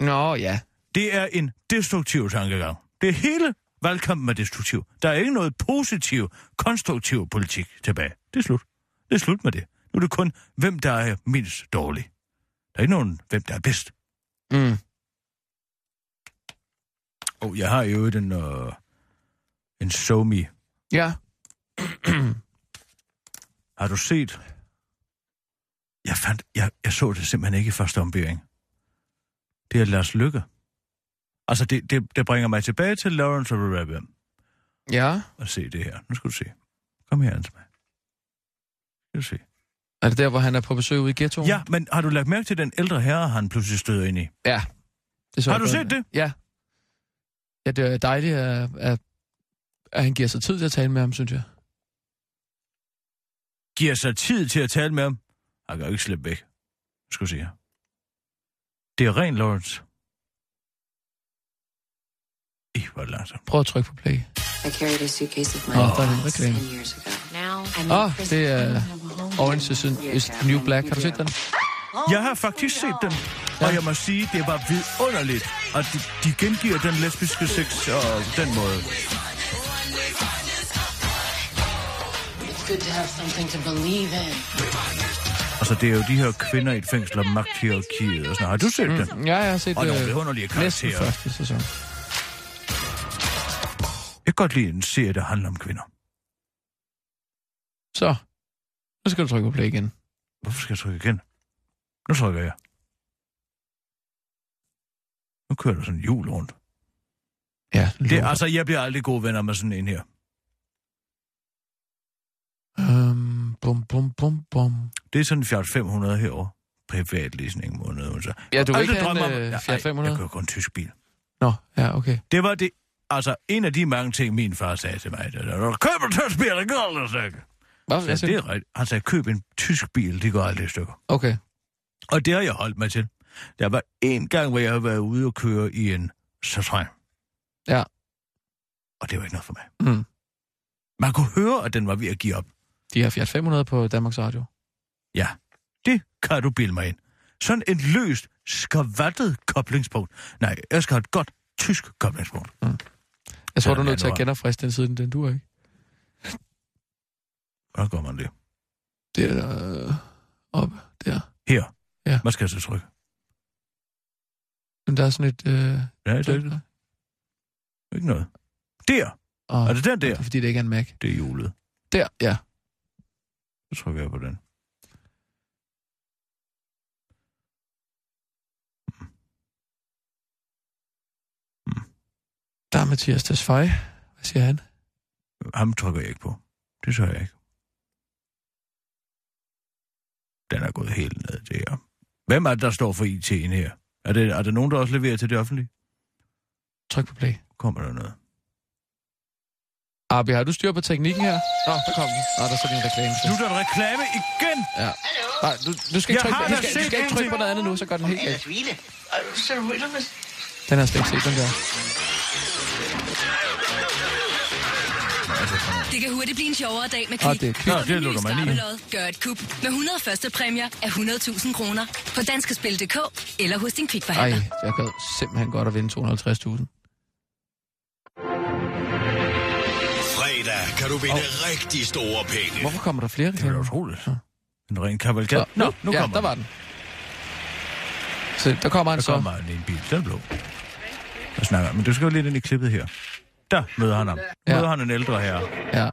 Nå, ja. Det er en destruktiv tankegang. Det hele valgkampen er destruktiv. Der er ikke noget positiv, konstruktiv politik tilbage. Det er slut. Det er slut med det. Nu er det kun, hvem der er mindst dårlig. Der er ikke nogen, hvem der er bedst. Mm. Og oh, jeg har jo den, øh, en somi Ja. Har du set? Jeg fandt, jeg, jeg så det simpelthen ikke i første ombæring. Det er Lars Løkke. Altså, det, det, det bringer mig tilbage til Lawrence of Arabia. Ja. Og se det her. Nu skal du se. Kom her, Anselme. Skal du se. Er det der, hvor han er på besøg ude i ghettoen? Ja, men har du lagt mærke til den ældre herre, han pludselig støder ind i? Ja. Det så har du godt set det? Ja. Ja, det er dejligt, at, at, at han giver sig tid til at tale med ham, synes jeg. Giver sig tid til at tale med ham? Han kan jo ikke slippe væk. Skal du se her. Det er ren Lawrence. Ih, hvor er det langsomt. Prøv at trykke på play. Åh, oh, der er en reklame. Åh, oh, det er Orange is New Black. Har du set den? Jeg har faktisk set den. Ja. Og jeg må sige, det var vidunderligt, at de, de gengiver den lesbiske sex og den måde. Altså, det er jo de her kvinder i et fængsel og magthierarkiet og sådan. Har du set mm. det? Ja, jeg har set det. Og nogle vidunderlige karakterer. Næsten første sæson. Jeg kan godt lide en serie, der handler om kvinder. Så. Nu skal du trykke på play igen. Hvorfor skal jeg trykke igen? Nu trykker jeg. Nu kører der sådan en hjul rundt. Ja. Det, det, altså, jeg bliver aldrig gode venner med sådan en her. Um, bum, bum, bum, bum. Det er sådan en Fiat fem hundrede herovre. Privatlæsning måned. Så. Ja, du er ikke en uh, Fiat fem hundrede? Jeg kører kun en tysk bil. Nå, ja, okay. Det var det. Altså, en af de mange ting, min far sagde til mig, det var, køb en tysk bil, det går aldrig i stykker. Hvorfor? Det er rigtigt. Han sagde, køb en tysk bil, det går aldrig i stykker. Okay. Og det har jeg holdt mig til. Der var en gang, hvor jeg havde været ude og køre i en Citroën. Ja. Og det var ikke noget for mig. Mm. Man kunne høre, at den var ved at give op. De har Fiat fem hundrede på Danmarks Radio. Ja, det kan du bilde mig ind. Sådan en løst, skavattet koblingspunkt. Nej, jeg skal have et godt tysk koblingspunkt. Mm. Jeg tror, du er nødt til at genopfriste den siden, den duer ikke. Hvordan går man det? Det er øh, op der. Her? Ja. Man skal så trykke. Men der er sådan et... Øh, Nej, det er ikke noget. Der! Og er det den der? Det er, fordi det ikke er en Mac. Det er hjulet. Der, ja. Så trykker jeg på den. Der er Mathias Tesfaye. Hvad siger han? Ham trykker jeg ikke på. Det tør jeg ikke. Den er gået helt ned til her. Hvem er det, der står for I T'en her? Er det, er der nogen, der også leverer til det offentlige? Tryk på play. Kommer der noget? Arbe, har du styr på teknikken her? Nå, der kom den. Nå, der er sådan en reklame. Nu er der en reklame igen! Ja. Nej, du, du skal ikke trykke, du skal, du skal ikke trykke på noget andet nu, så gør den helt galt. Den har jeg slet ikke set, den der. Det kan hurtigt blive en sjovere dag med Kvik. Og det lukker man i. Gør et kup med hundrede og en præmier af hundrede tusind kroner på danskespil punktum d k eller hos din Kvik-forhandler. Ej, jeg gad simpelthen godt at vinde to hundrede og halvtreds tusind. Fredag kan du vinde oh. rigtig store penge. Hvorfor kommer der flere? Det er utroligt. Ja. En ren kavalkade. Nå, nu, nu ja, kommer der var den. Så der kommer han der så. Der kommer en bil. Den blå. Jeg snakker, men du skal jo lidt ind i klippet her. Der møder han ham. Møder ja. han en ældre herre. Ja.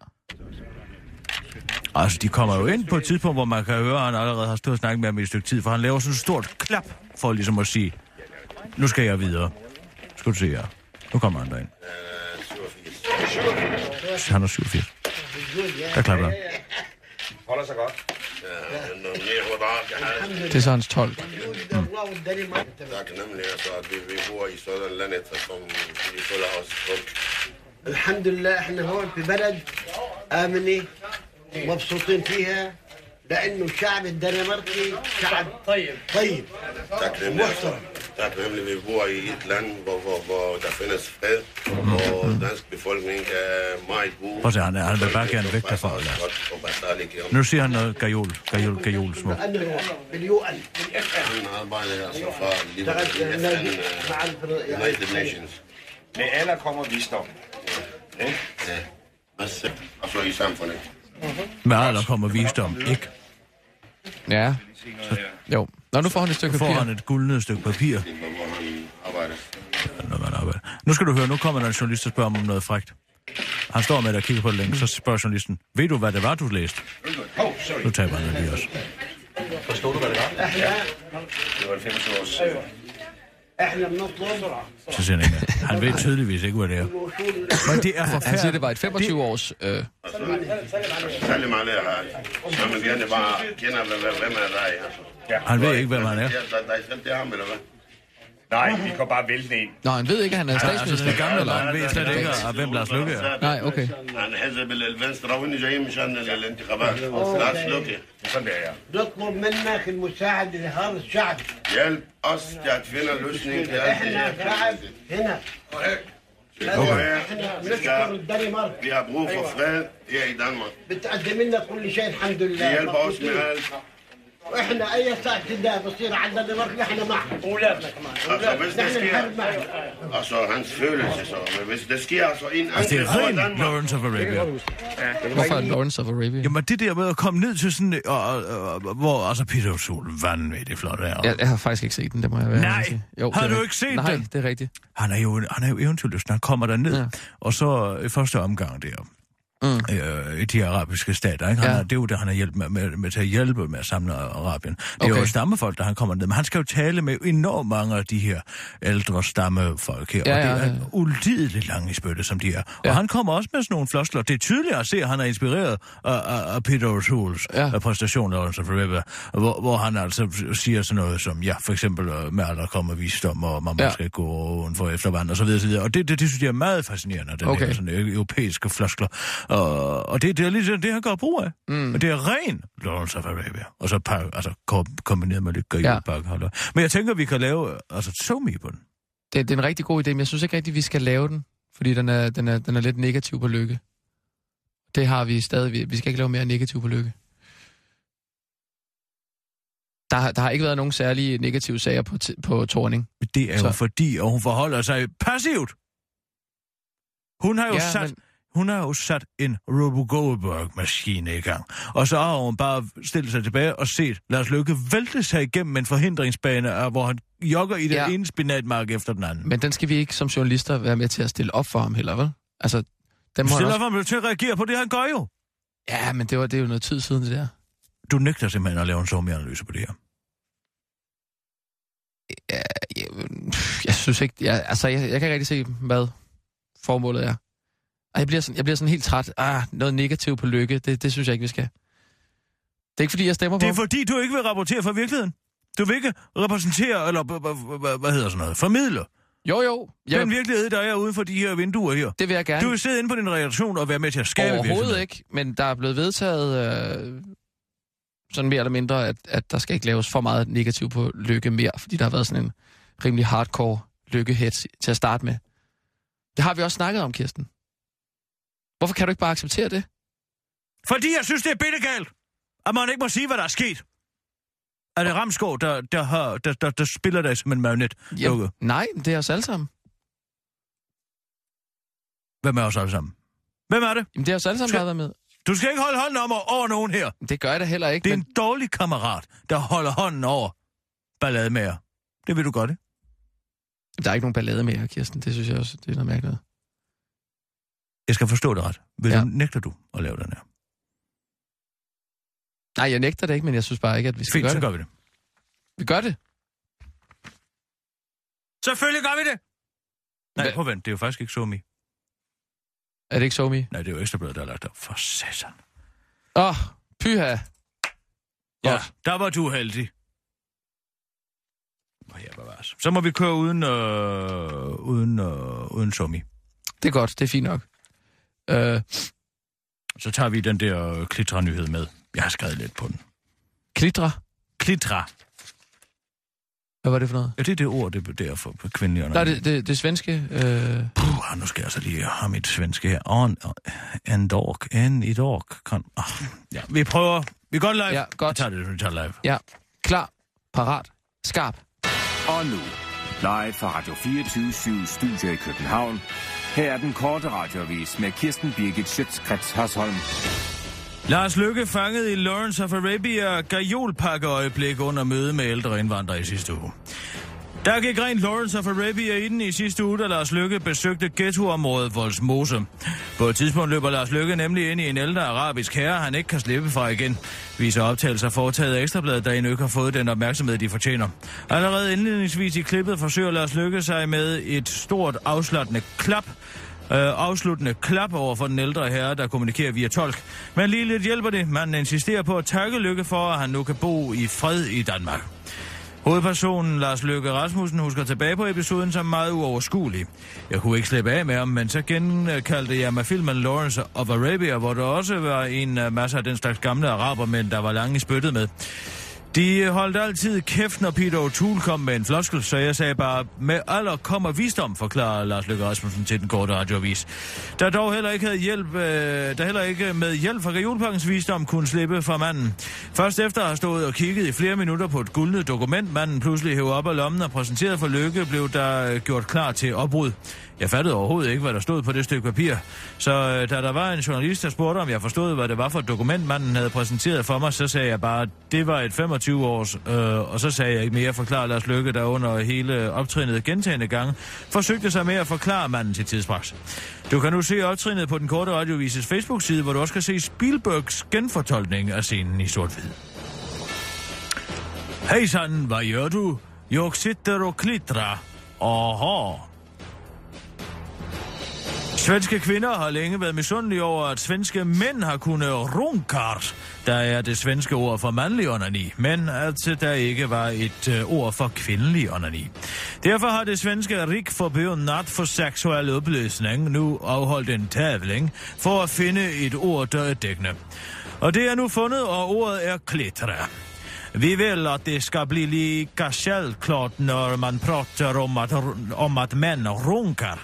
Altså, de kommer jo ind på et tidspunkt, hvor man kan høre, at han allerede har stået og snakket med ham i et stykke tid, for han laver sådan et stort klap, for ligesom at sige, nu skal jeg videre. Skal du se her. Nu kommer han derind. Han er syvogfirs. Der klapper han. Holder sig godt. Det er så hans tolv. Mm. Prøv at se, han vil bare gerne væk derfra. Nu siger han noget gajol, gajol, gajol små. Med alle kommer visdom. Med alle kommer visdom, ikke? Ja. Så, jo. Nå, nu får han et stykke papir. Nu får han et guldnet stykke papir. Når man arbejder. Nu skal du høre, nu kommer der en journalist og spørger om noget frækt. Han står med det og kigger på det længe. Så spørger journalisten, ved du, hvad det var, du læste? Oh, sorry. Nu taber han lige også. Forstod du, hvad det var? Ja. Det var det femogtyve års. Så siger han ikke. Han ved tydeligvis ikke, hvad det er. Men det er forfærdeligt. Han siger, det var et femogtyve års... Øh... Det er han ved ikke, hvem han er. Nej, vi kan bare vælte en. Nej, han ved ikke, han er statsminister. Altså, det gamle land ved slet ikke, hvem Lars Løkke er. Nej, okay. Han hedder vel Venstre, og hun er hjemme, så han er lidt integrat. Lars Løkke. Sådan er jeg. Nødvendig menneske, en musaad, det har et sjak. Hjælp os, jeg finder løsningen til alt det her. Hænder. Okay. Vi har brug for fred her i Danmark. Vi hjælper os med alt. وإحنا أي ساعة كده بصير عندنا مركب إحنا معه. أولادنا كمان. أصلاً بس دسكية. أصلاً هنسفلس أصلاً بس دسكية أصلاً إن. Altså det er rent Lawrence of Arabia. Hvorfor Lawrence of Arabia? Jamen det der med at komme ned til sådan og, og, og hvor altså Peter Sol vanvittigt flot er. Jeg, jeg har faktisk ikke set den, det må jeg være. Nej. Jo, har du ikke set den? Nej, det er rigtigt. Han er jo han er jo eventyrlysten. Han kommer der ned ja. Og så i første omgang der. Mm. Øh, i de arabiske stater. Ikke? Han ja. Er, det er jo det, han har hjælp med, med, med til at hjælpe med at samle Arabien. Det er okay. Jo stammefolk, der han kommer ned. Men han skal jo tale med enormt mange af de her ældre stammefolk her. Ja, og ja, det er ja. En ulideligt lang i spytte, som de er. Ja. Og han kommer også med sådan nogle floskler. Det er tydeligt at se, at han er inspireret af, af Peter O'Toole's ja. Præstation af Lawrence of Arabia, hvor, hvor han altså siger sådan noget som, ja, for eksempel, med at der kommer visdom, og man ja. Skal gå oven for eftervand, og så videre, så videre. Og det, det, det synes jeg er meget fascinerende, den okay. her sådan europæiske floskler. Og, og det, det er ligesom det, han gør brug af. Mm. Og det er ren Lawrence of Arabia. Og så par, altså, kombineret med lidt gøjlepakke. Ja. Men jeg tænker, vi kan lave altså, somi på den. Det, det er en rigtig god idé, men jeg synes ikke rigtigt, vi skal lave den. Fordi den er, den er, den er lidt negativ på Løkke. Det har vi stadig. Vi, vi skal ikke lave mere negativ på Løkke. Der, der har ikke været nogen særlige negative sager på, på Thorning. Det er så. Jo fordi, og hun forholder sig passivt. Hun har jo ja, sat... Men... Hun har jo sat en Robo-Goldberg-maskine i gang. Og så har hun bare stillet sig tilbage og set Lars Løkke vælte sig igennem en forhindringsbane, hvor han jogger i den ja. Ene spinatmark efter den anden. Men den skal vi ikke som journalister være med til at stille op for ham heller, vel? Altså, den må stille også... op for ham til at reagere på det, han gør jo. Ja, men det, var, det er jo noget tid siden, det der. Du nægter simpelthen at lave en sommeranalyse på det her. Jeg, jeg, jeg synes ikke... Jeg, altså, jeg, jeg kan ikke rigtig se, hvad formålet er. Jeg bliver, sådan, jeg bliver sådan helt træt. Ah, noget negativt på Løkke, det, det synes jeg ikke, vi skal. Det er ikke, fordi jeg stemmer på det er, på. Fordi du ikke vil rapportere fra virkeligheden. Du vil ikke repræsentere, eller hvad hedder sådan noget, formidle. Jo, jo. Jeg... Den virkelighed, der er ude for de her vinduer her. Det vil jeg gerne. Du vil sidde inde på din redaktion og være med til at skabe virkeligheden. Overhovedet ikke, men der er blevet vedtaget øh, sådan mere eller mindre, at, at der skal ikke laves for meget negativt på Løkke mere, fordi der har været sådan en rimelig hardcore Løkke-hets til at starte med. Det har vi også snakket om, Kirsten. Hvorfor kan du ikke bare acceptere det? Fordi jeg synes, det er bittergalt, at man ikke må sige, hvad der er sket. Er det Ramsgaard, der, der, har, der, der, der spiller dig som en magnet? Jamen, nej, det er os alle sammen. Hvem er os alle sammen? Hvem er det? Jamen, det er os alle sammen, skal... der har været med. Du skal ikke holde hånden om over nogen her. Det gør jeg da heller ikke. Det er men... en dårlig kammerat, der holder hånden over ballademager. Det ved du godt, ikke? Der er ikke nogen ballademager, Kirsten. Det synes jeg også, det er noget mærkeligt. Jeg skal forstå det ret. Vil ja. Du, nægter du at lave den her? Nej, jeg nægter det ikke, men jeg synes bare ikke, at vi skal Fint, gøre det. Fint, så gør vi det. Vi gør det. Selvfølgelig gør vi det! Nej, prøv vent, det er jo faktisk ikke SoMe. Er det ikke SoMe? Nej, det er jo Ekstra Bladet, der er lagt op. For satan. Åh, oh, pyha. Ja, der var du heldig. Så må vi køre uden, øh, uden, øh, uden SoMe. Det er godt, det er fint nok. Øh. Så tager vi den der klitra-nyhed med. Jeg har skrevet lidt på den. Klitra? Klitra. Hvad var det for noget? Ja, det er det ord, det er for kvindelige. Nej, det, det, det svenske... Øh... Puh, nu skal jeg så lige have mit svenske her. On, and dog, and i dog. Ja, vi prøver. Vi går live. Ja, godt. Vi tager det, vi tager live. Ja, klar, parat, skarp. Og nu, live fra Radio fireogtyve syv Studio i København. Her er den korte radioavis med Kirsten Birgit Schiøtz Kretz Hørsholm. Lars Løkke fangede i Lawrence of Arabia gajolpakkeøjeblik under møde med ældre indvandrere i sidste uge. Der gik rent Lawrence of Arabia i den i sidste uge, da Lars Løkke besøgte ghettoområdet Vollsmose. På et tidspunkt løber Lars Løkke nemlig ind i en ældre arabisk herre, han ikke kan slippe fra igen, viser optagelser foretaget af Ekstra Bladet, der endnu ikke har fået den opmærksomhed, de fortjener. Allerede indledningsvis i klippet forsøger Lars Løkke sig med et stort afslappende klap, Uh, afsluttende klap over for den ældre herre, der kommunikerer via tolk. Men lige lidt hjælper det. Man insisterer på at takke Løkke for, at han nu kan bo i fred i Danmark. Hovedpersonen Lars Løkke Rasmussen husker tilbage på episoden som meget uoverskuelig. Jeg kunne ikke slippe af med ham, men så genkaldte jeg mig filmen Lawrence of Arabia, hvor der også var en masse af den slags gamle arabermænd, der var lange i spyttet med. De holdt altid kæft, når Peter O'Toole kom med en floskel, så jeg sagde bare, med alder kommer visdom, forklarer Lars Løkke Rasmussen til den korte radioavis. Der dog heller ikke havde hjælp, øh, der heller ikke med hjælp fra reolpakkens visdom kunne slippe fra manden. Først efter at have stået og kigget i flere minutter på et guldnet dokument, manden pludselig hævde op af lommen og præsenteret for Løkke, blev der gjort klar til opbrud. Jeg fattede overhovedet ikke, hvad der stod på det stykke papir. Så øh, da der var en journalist, der spurgte, om jeg forstod, hvad det var for et dokument, manden havde præsenteret for mig, så sagde jeg bare, det var et femogtyve års, øh, og så sagde jeg ikke mere, forklarer Lars Løkke, der under hele optrinet gentagende gange forsøgte sig med at forklare manden til tidspres. Du kan nu se optrinet på den korte radiovises Facebook-side, hvor du også kan se Spielbergs genfortolkning af scenen i sort-hvid. Hej sådan, hvad gør du? Jeg sitter og klitrer. Aha. Svenske kvinder har længe været misundelige over, at svenske mænd har kunnet runkart, der er det svenske ord for mandlig onani, men at der ikke var et øh, ord for kvindelig onani. Derfor har det svenske Riksförbundet for seksuel oplysning nu afholdt en tavling for at finde et ord, der er dækkende. Og det er nu fundet, og ordet er klitre. Vi vil, at det skal blive lika självklart når man pratar om at, om at män runkar.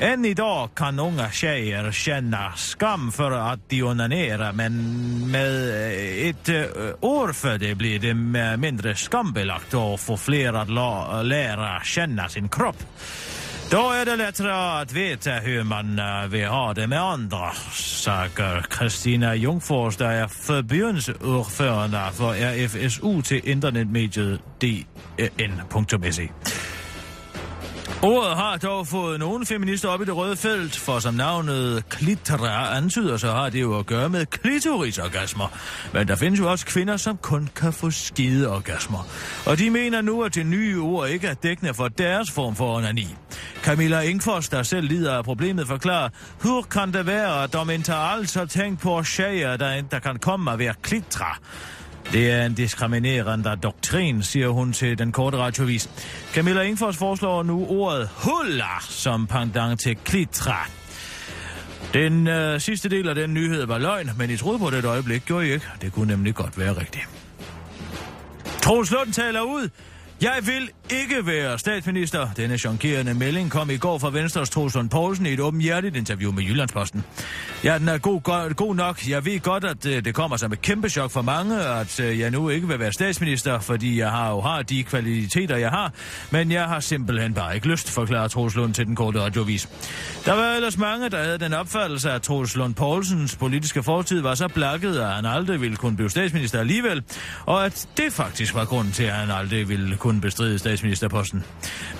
Än idag kan unga tjejer känna skam för att de onanerar, men med ett år för det blir det mindre skambelagt och får fler att la- lära känna sin kropp. Då är det lättare att veta hur man vill ha det med andra, säger Christina Jungfors, der er förbundsordførende for R F S U til internetmediet D N punktum S E. Ordet har dog fået nogle feminister op i det røde felt, for som navnet klittere antyder, så har det jo at gøre med klitorisorgasmer. Men der findes jo også kvinder, som kun kan få skideorgasmer. Og de mener nu, at det nye ord ikke er dækkende for deres form for onani. Camilla Ingfors, der selv lider af problemet, forklarer, hvor kan det være, at de ikke altså tænker på tjejer, der, der kan komme og være klittere? Det er en diskriminerende doktrin, siger hun til den korte radioavis. Camilla Ingfors foreslår nu ordet huller som pendant til klitra. Den øh, sidste del af den nyhed var løgn, men I troede på det et øjeblik, gjorde I ikke? Det kunne nemlig godt være rigtigt. Troels Lund taler ud. Jeg vil ikke være statsminister. Denne chokerende melding kom i går fra Venstres Troels Lund Poulsen i et åbenhjertigt interview med Jyllandsposten. Ja, den er god, god, god nok. Jeg ved godt, at det kommer som et kæmpe chok for mange, at jeg nu ikke vil være statsminister, fordi jeg har jo har de kvaliteter, jeg har. Men jeg har simpelthen bare ikke lyst, forklarer Troels Lund til den korte radioavis. Der var ellers mange, der havde den opfattelse, at Troels Lund Poulsens politiske fortid var så blakket, at han aldrig ville kunne blive statsminister alligevel, og at det faktisk var grunden til, at han aldrig ville kunne bestride statsministerposten.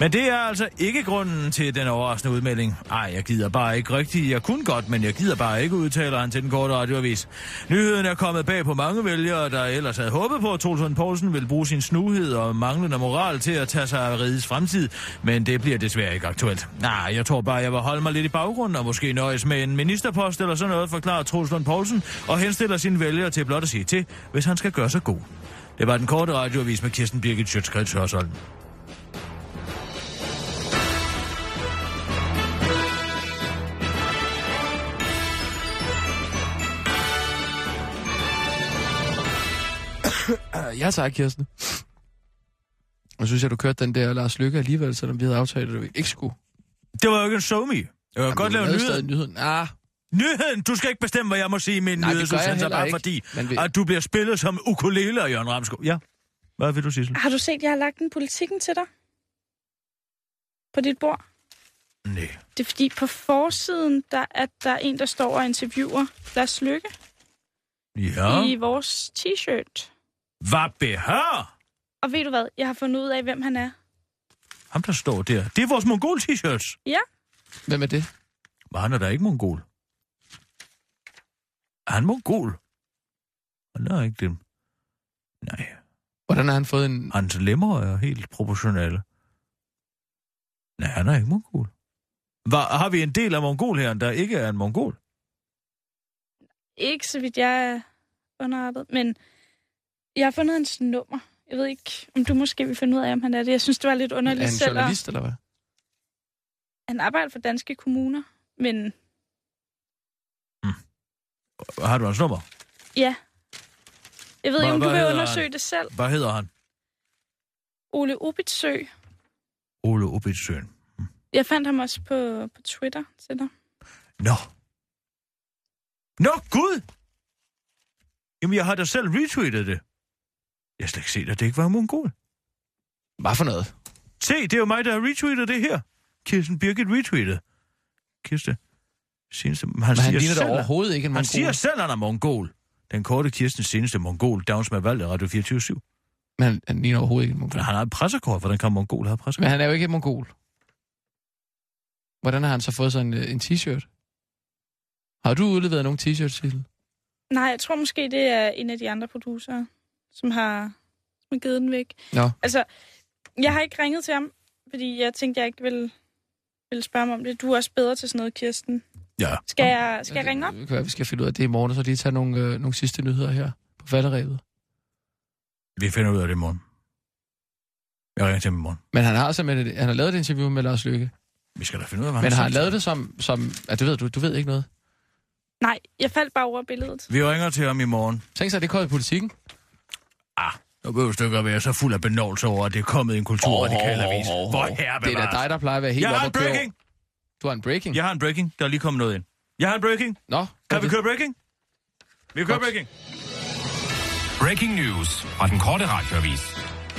Men det er altså ikke grunden til den overraskende udmelding. Ej, jeg gider bare ikke rigtigt. Jeg kunne godt, men jeg gider bare ikke, udtaler han til den korte radioavis. Nyheden er kommet bag på mange vælgere, der ellers havde håbet på, at Troels Lund Poulsen ville bruge sin snuhed og manglende moral til at tage sig af rigets fremtid, men det bliver desværre ikke aktuelt. Nej, jeg tror bare, jeg vil holde mig lidt i baggrunden og måske nøjes med en ministerpost eller sådan noget, forklarer Troels Lund Poulsen og henstiller sine vælgere til blot at sige til, hvis han skal gøre sig god. Det var den korte radioavis med Kirsten Birgit Schiøtz Kretz Hørsholm. Jeg sagde, Kirsten. Jeg synes, at du kørte den der Lars Løkke alligevel, selvom vi havde aftalt, at du ikke skulle. Det var jo ikke en somi. Jeg kan Jamen, godt lave nyheden. nyheden. Ah. Nyheden! Du skal ikke bestemme, hvad jeg må sige i min nyhedsudsendelse, bare fordi, vil... at du bliver spillet som ukulele af Jørgen Ramskov. Ja. Hvad vil du, Sissel? Har du set, at jeg har lagt en politikken til dig? På dit bord? Nej. Det er fordi, på forsiden, der er, der er en, der står og interviewer Lars Løkke. Ja. I vores t-shirt. Hvad behører? Og ved du hvad? Jeg har fundet ud af, hvem han er. Ham, der står der. Det er vores mongol-t-shirts. Ja. Hvem er det? Var han er da ikke mongol? Er han mongol? Han er ikke dem. Nej. Hvordan har han fået en... Hans lemmer er helt proportionale. Nej, han er ikke mongol. Var, har vi en del af mongolherren, der ikke er en mongol? Ikke så vidt jeg er underrettet, men jeg har fundet hans nummer. Jeg ved ikke, om du måske vil finde ud af, om han er det. Jeg synes, det var lidt underligt. Er han selv, journalist, og... eller hvad? Han arbejder for danske kommuner, men... Mm. Har du hans nummer? Ja. Jeg ved ikke, om du vil undersøge han? det selv. Hvad hedder han? Ole Obitsø. Ole Obitsø. Mm. Jeg fandt ham også på, på Twitter til dig. Nå. Nå, Gud! Jamen, jeg har da selv retweetet det. Jeg skal ikke se, at det ikke var mongol. Hvad for noget? Se, det er jo mig, der har retweetet det her. Kirsten Birgit retweetet. Kirsten. Seneste, han Men han siger ligner selv, overhovedet ikke en mongol. Han siger selv, han er mongol. Den korte Kirstens seneste mongol, Downs med valg af Radio fireogtyve syv. Men han, han ligner overhovedet ikke en mongol. Han har et pressekort. Hvordan kan mongol have pressekort? Men han er jo ikke en mongol. Hvordan har han så fået sådan en, en t-shirt? Har du udleveret nogle t-shirts til? Nej, jeg tror måske, det er en af de andre producerer, som har, som har givet den væk. Nå. Altså, jeg har ikke ringet til ham, fordi jeg tænkte, jeg ikke ville, ville spørge ham om det. Du er også bedre til sådan noget, Kirsten. Ja. Skal jeg, skal jeg ringe op? Det kan være, vi skal finde ud af det i morgen, så lige tage nogle, øh, nogle sidste nyheder her på falderevet. Vi finder ud af det i morgen. Jeg ringer til ham i morgen. Men han har, simpelthen et, han har lavet et interview med Lars Løkke. Vi skal da finde ud af, hvad han Men har han lavet det som... som at det ved, du, du ved ikke noget? Nej, jeg faldt bare over billedet. Vi ringer til ham i morgen. Tænk sig, at det kom i politikken. Ah, nu behøver du ikke at være så fuld af benåelse over, at det er kommet i en kulturradikalavis. Oh, oh, oh, oh. Hvor herre bevares. Det er da dig, der plejer at være helt oppe at køre. Jeg har en breaking! Du har en breaking? Jeg har en breaking. Der er lige kommet noget ind. Jeg har en breaking. Nå. Kan vi køre breaking? Vi kører breaking. Breaking news fra den korte radioavis.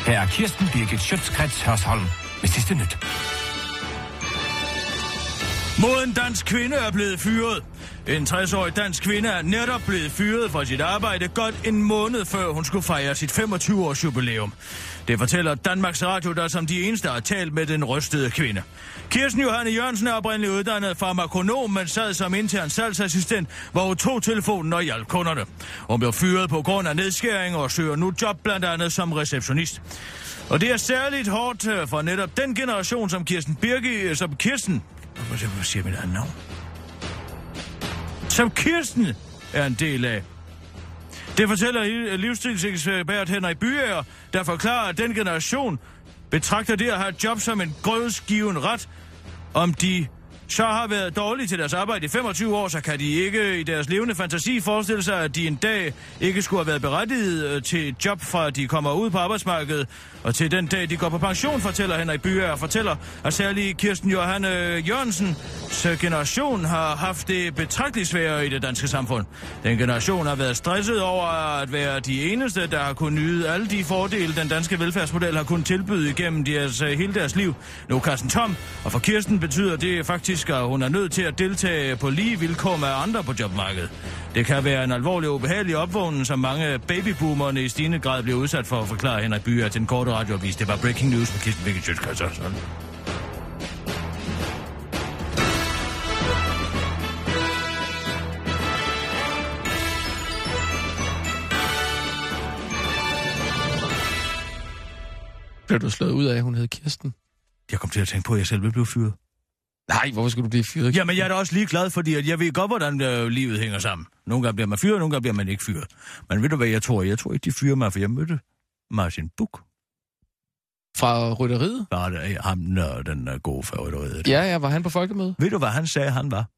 Her er Kirsten Birgit Schiøtz Kretz Hørsholm med sidste nyt. Moden dansk kvinde er blevet fyret. En tres-årig dansk kvinde er netop blevet fyret fra sit arbejde godt en måned før hun skulle fejre sit femogtyve-års jubilæum. Det fortæller Danmarks Radio, der som de eneste har talt med den rystede kvinde. Kirsten Johanne Jørgensen er oprindeligt uddannet farmakonom, men sad som intern salgsassistent, hvor hun tog telefonen og hjalp kunderne. Hun blev fyret på grund af nedskæring og søger nu job blandt andet som receptionist. Og det er særligt hårdt for netop den generation, som Kirsten Birke, som Kirsten... Hvad siger mit andet navn? Som Kirsten er en del af. Det fortæller livsstilsekspert Henrik Byager, der forklarer, at den generation betragter det at have et job som en grødsgiven ret. Om de så har været dårlige til deres arbejde i femogtyve år, så kan de ikke i deres levende fantasi forestille sig, at de en dag ikke skulle have været berettiget til et job, fra de kommer ud på arbejdsmarkedet. Og til den dag, de går på pension, fortæller Henrik Byager, og fortæller, at særlig Kirsten Johanne Jørgensens generation har haft det betragteligt sværere i det danske samfund. Den generation har været stresset over at være de eneste, der har kunnet nyde alle de fordele, den danske velfærdsmodel har kunnet tilbyde igennem deres, hele deres liv. Nu Carsten Tom, og for Kirsten betyder det faktisk, og hun er nødt til at deltage på lige vilkår med andre på jobmarkedet. Det kan være en alvorlig og ubehagelig opvågning, som mange babyboomerne i stigende grad bliver udsat for, at forklare Henrik Byager til en korte radioavis. Det var breaking news med Kirsten Birgit Schiøtz Kretz Hørsholm. Blev du slået ud af, at hun hed Kirsten? Jeg kom til at tænke på, at jeg selv blev fyret. Nej, hvorfor skulle du blive fyret? Jamen, jeg er da også lige glad, fordi jeg ved godt, hvordan øh, livet hænger sammen. Nogle gange bliver man fyret, nogle gange bliver man ikke fyret. Men ved du hvad, jeg tror? Jeg tror ikke, de fyrer mig, for jeg mødte Martin Buch. Fra rytteriet? Ja, det er ham, når den er god fra rytteriet. Ja, ja, var han på folkemødet? Ved du, hvad han sagde, han var?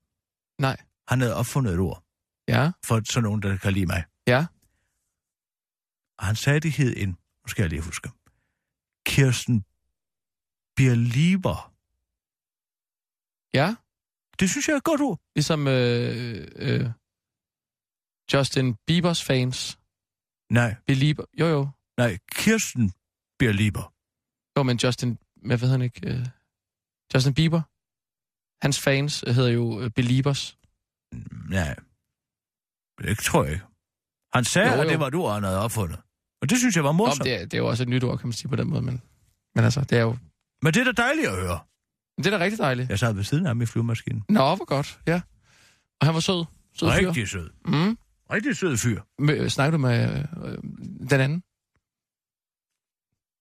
Nej. Han havde opfundet et ord. Ja. For sådan nogen, der kan lide mig. Ja. Og han sagde, det hed en, nu skal jeg lige huske, Kirsten Birliber. Ja. Det synes jeg er godt ord. Ligesom øh, øh, Justin Biebers fans. Nej. Belieber. Jo, jo. Nej, Kirsten Belieber. Jo, men Justin, hvad ved han ikke? Øh, Justin Bieber. Hans fans hedder jo øh, Beliebers. Nej. Det tror jeg ikke. Han sagde, jo, jo. at det var et ord, han havde opfundet. Og det synes jeg var morsomt. Nå, det, er, det er jo også et nyt ord, kan man sige på den måde. Men, men altså, det er jo Men det er da dejligt at høre. Det er da rigtig dejligt. Jeg sad ved siden af ham i flyvemaskinen. Nå, hvor godt, ja. Og han var sød. Sød fyr. Rigtig sød. Mm. Rigtig sød fyr. Snakker du med øh, den anden?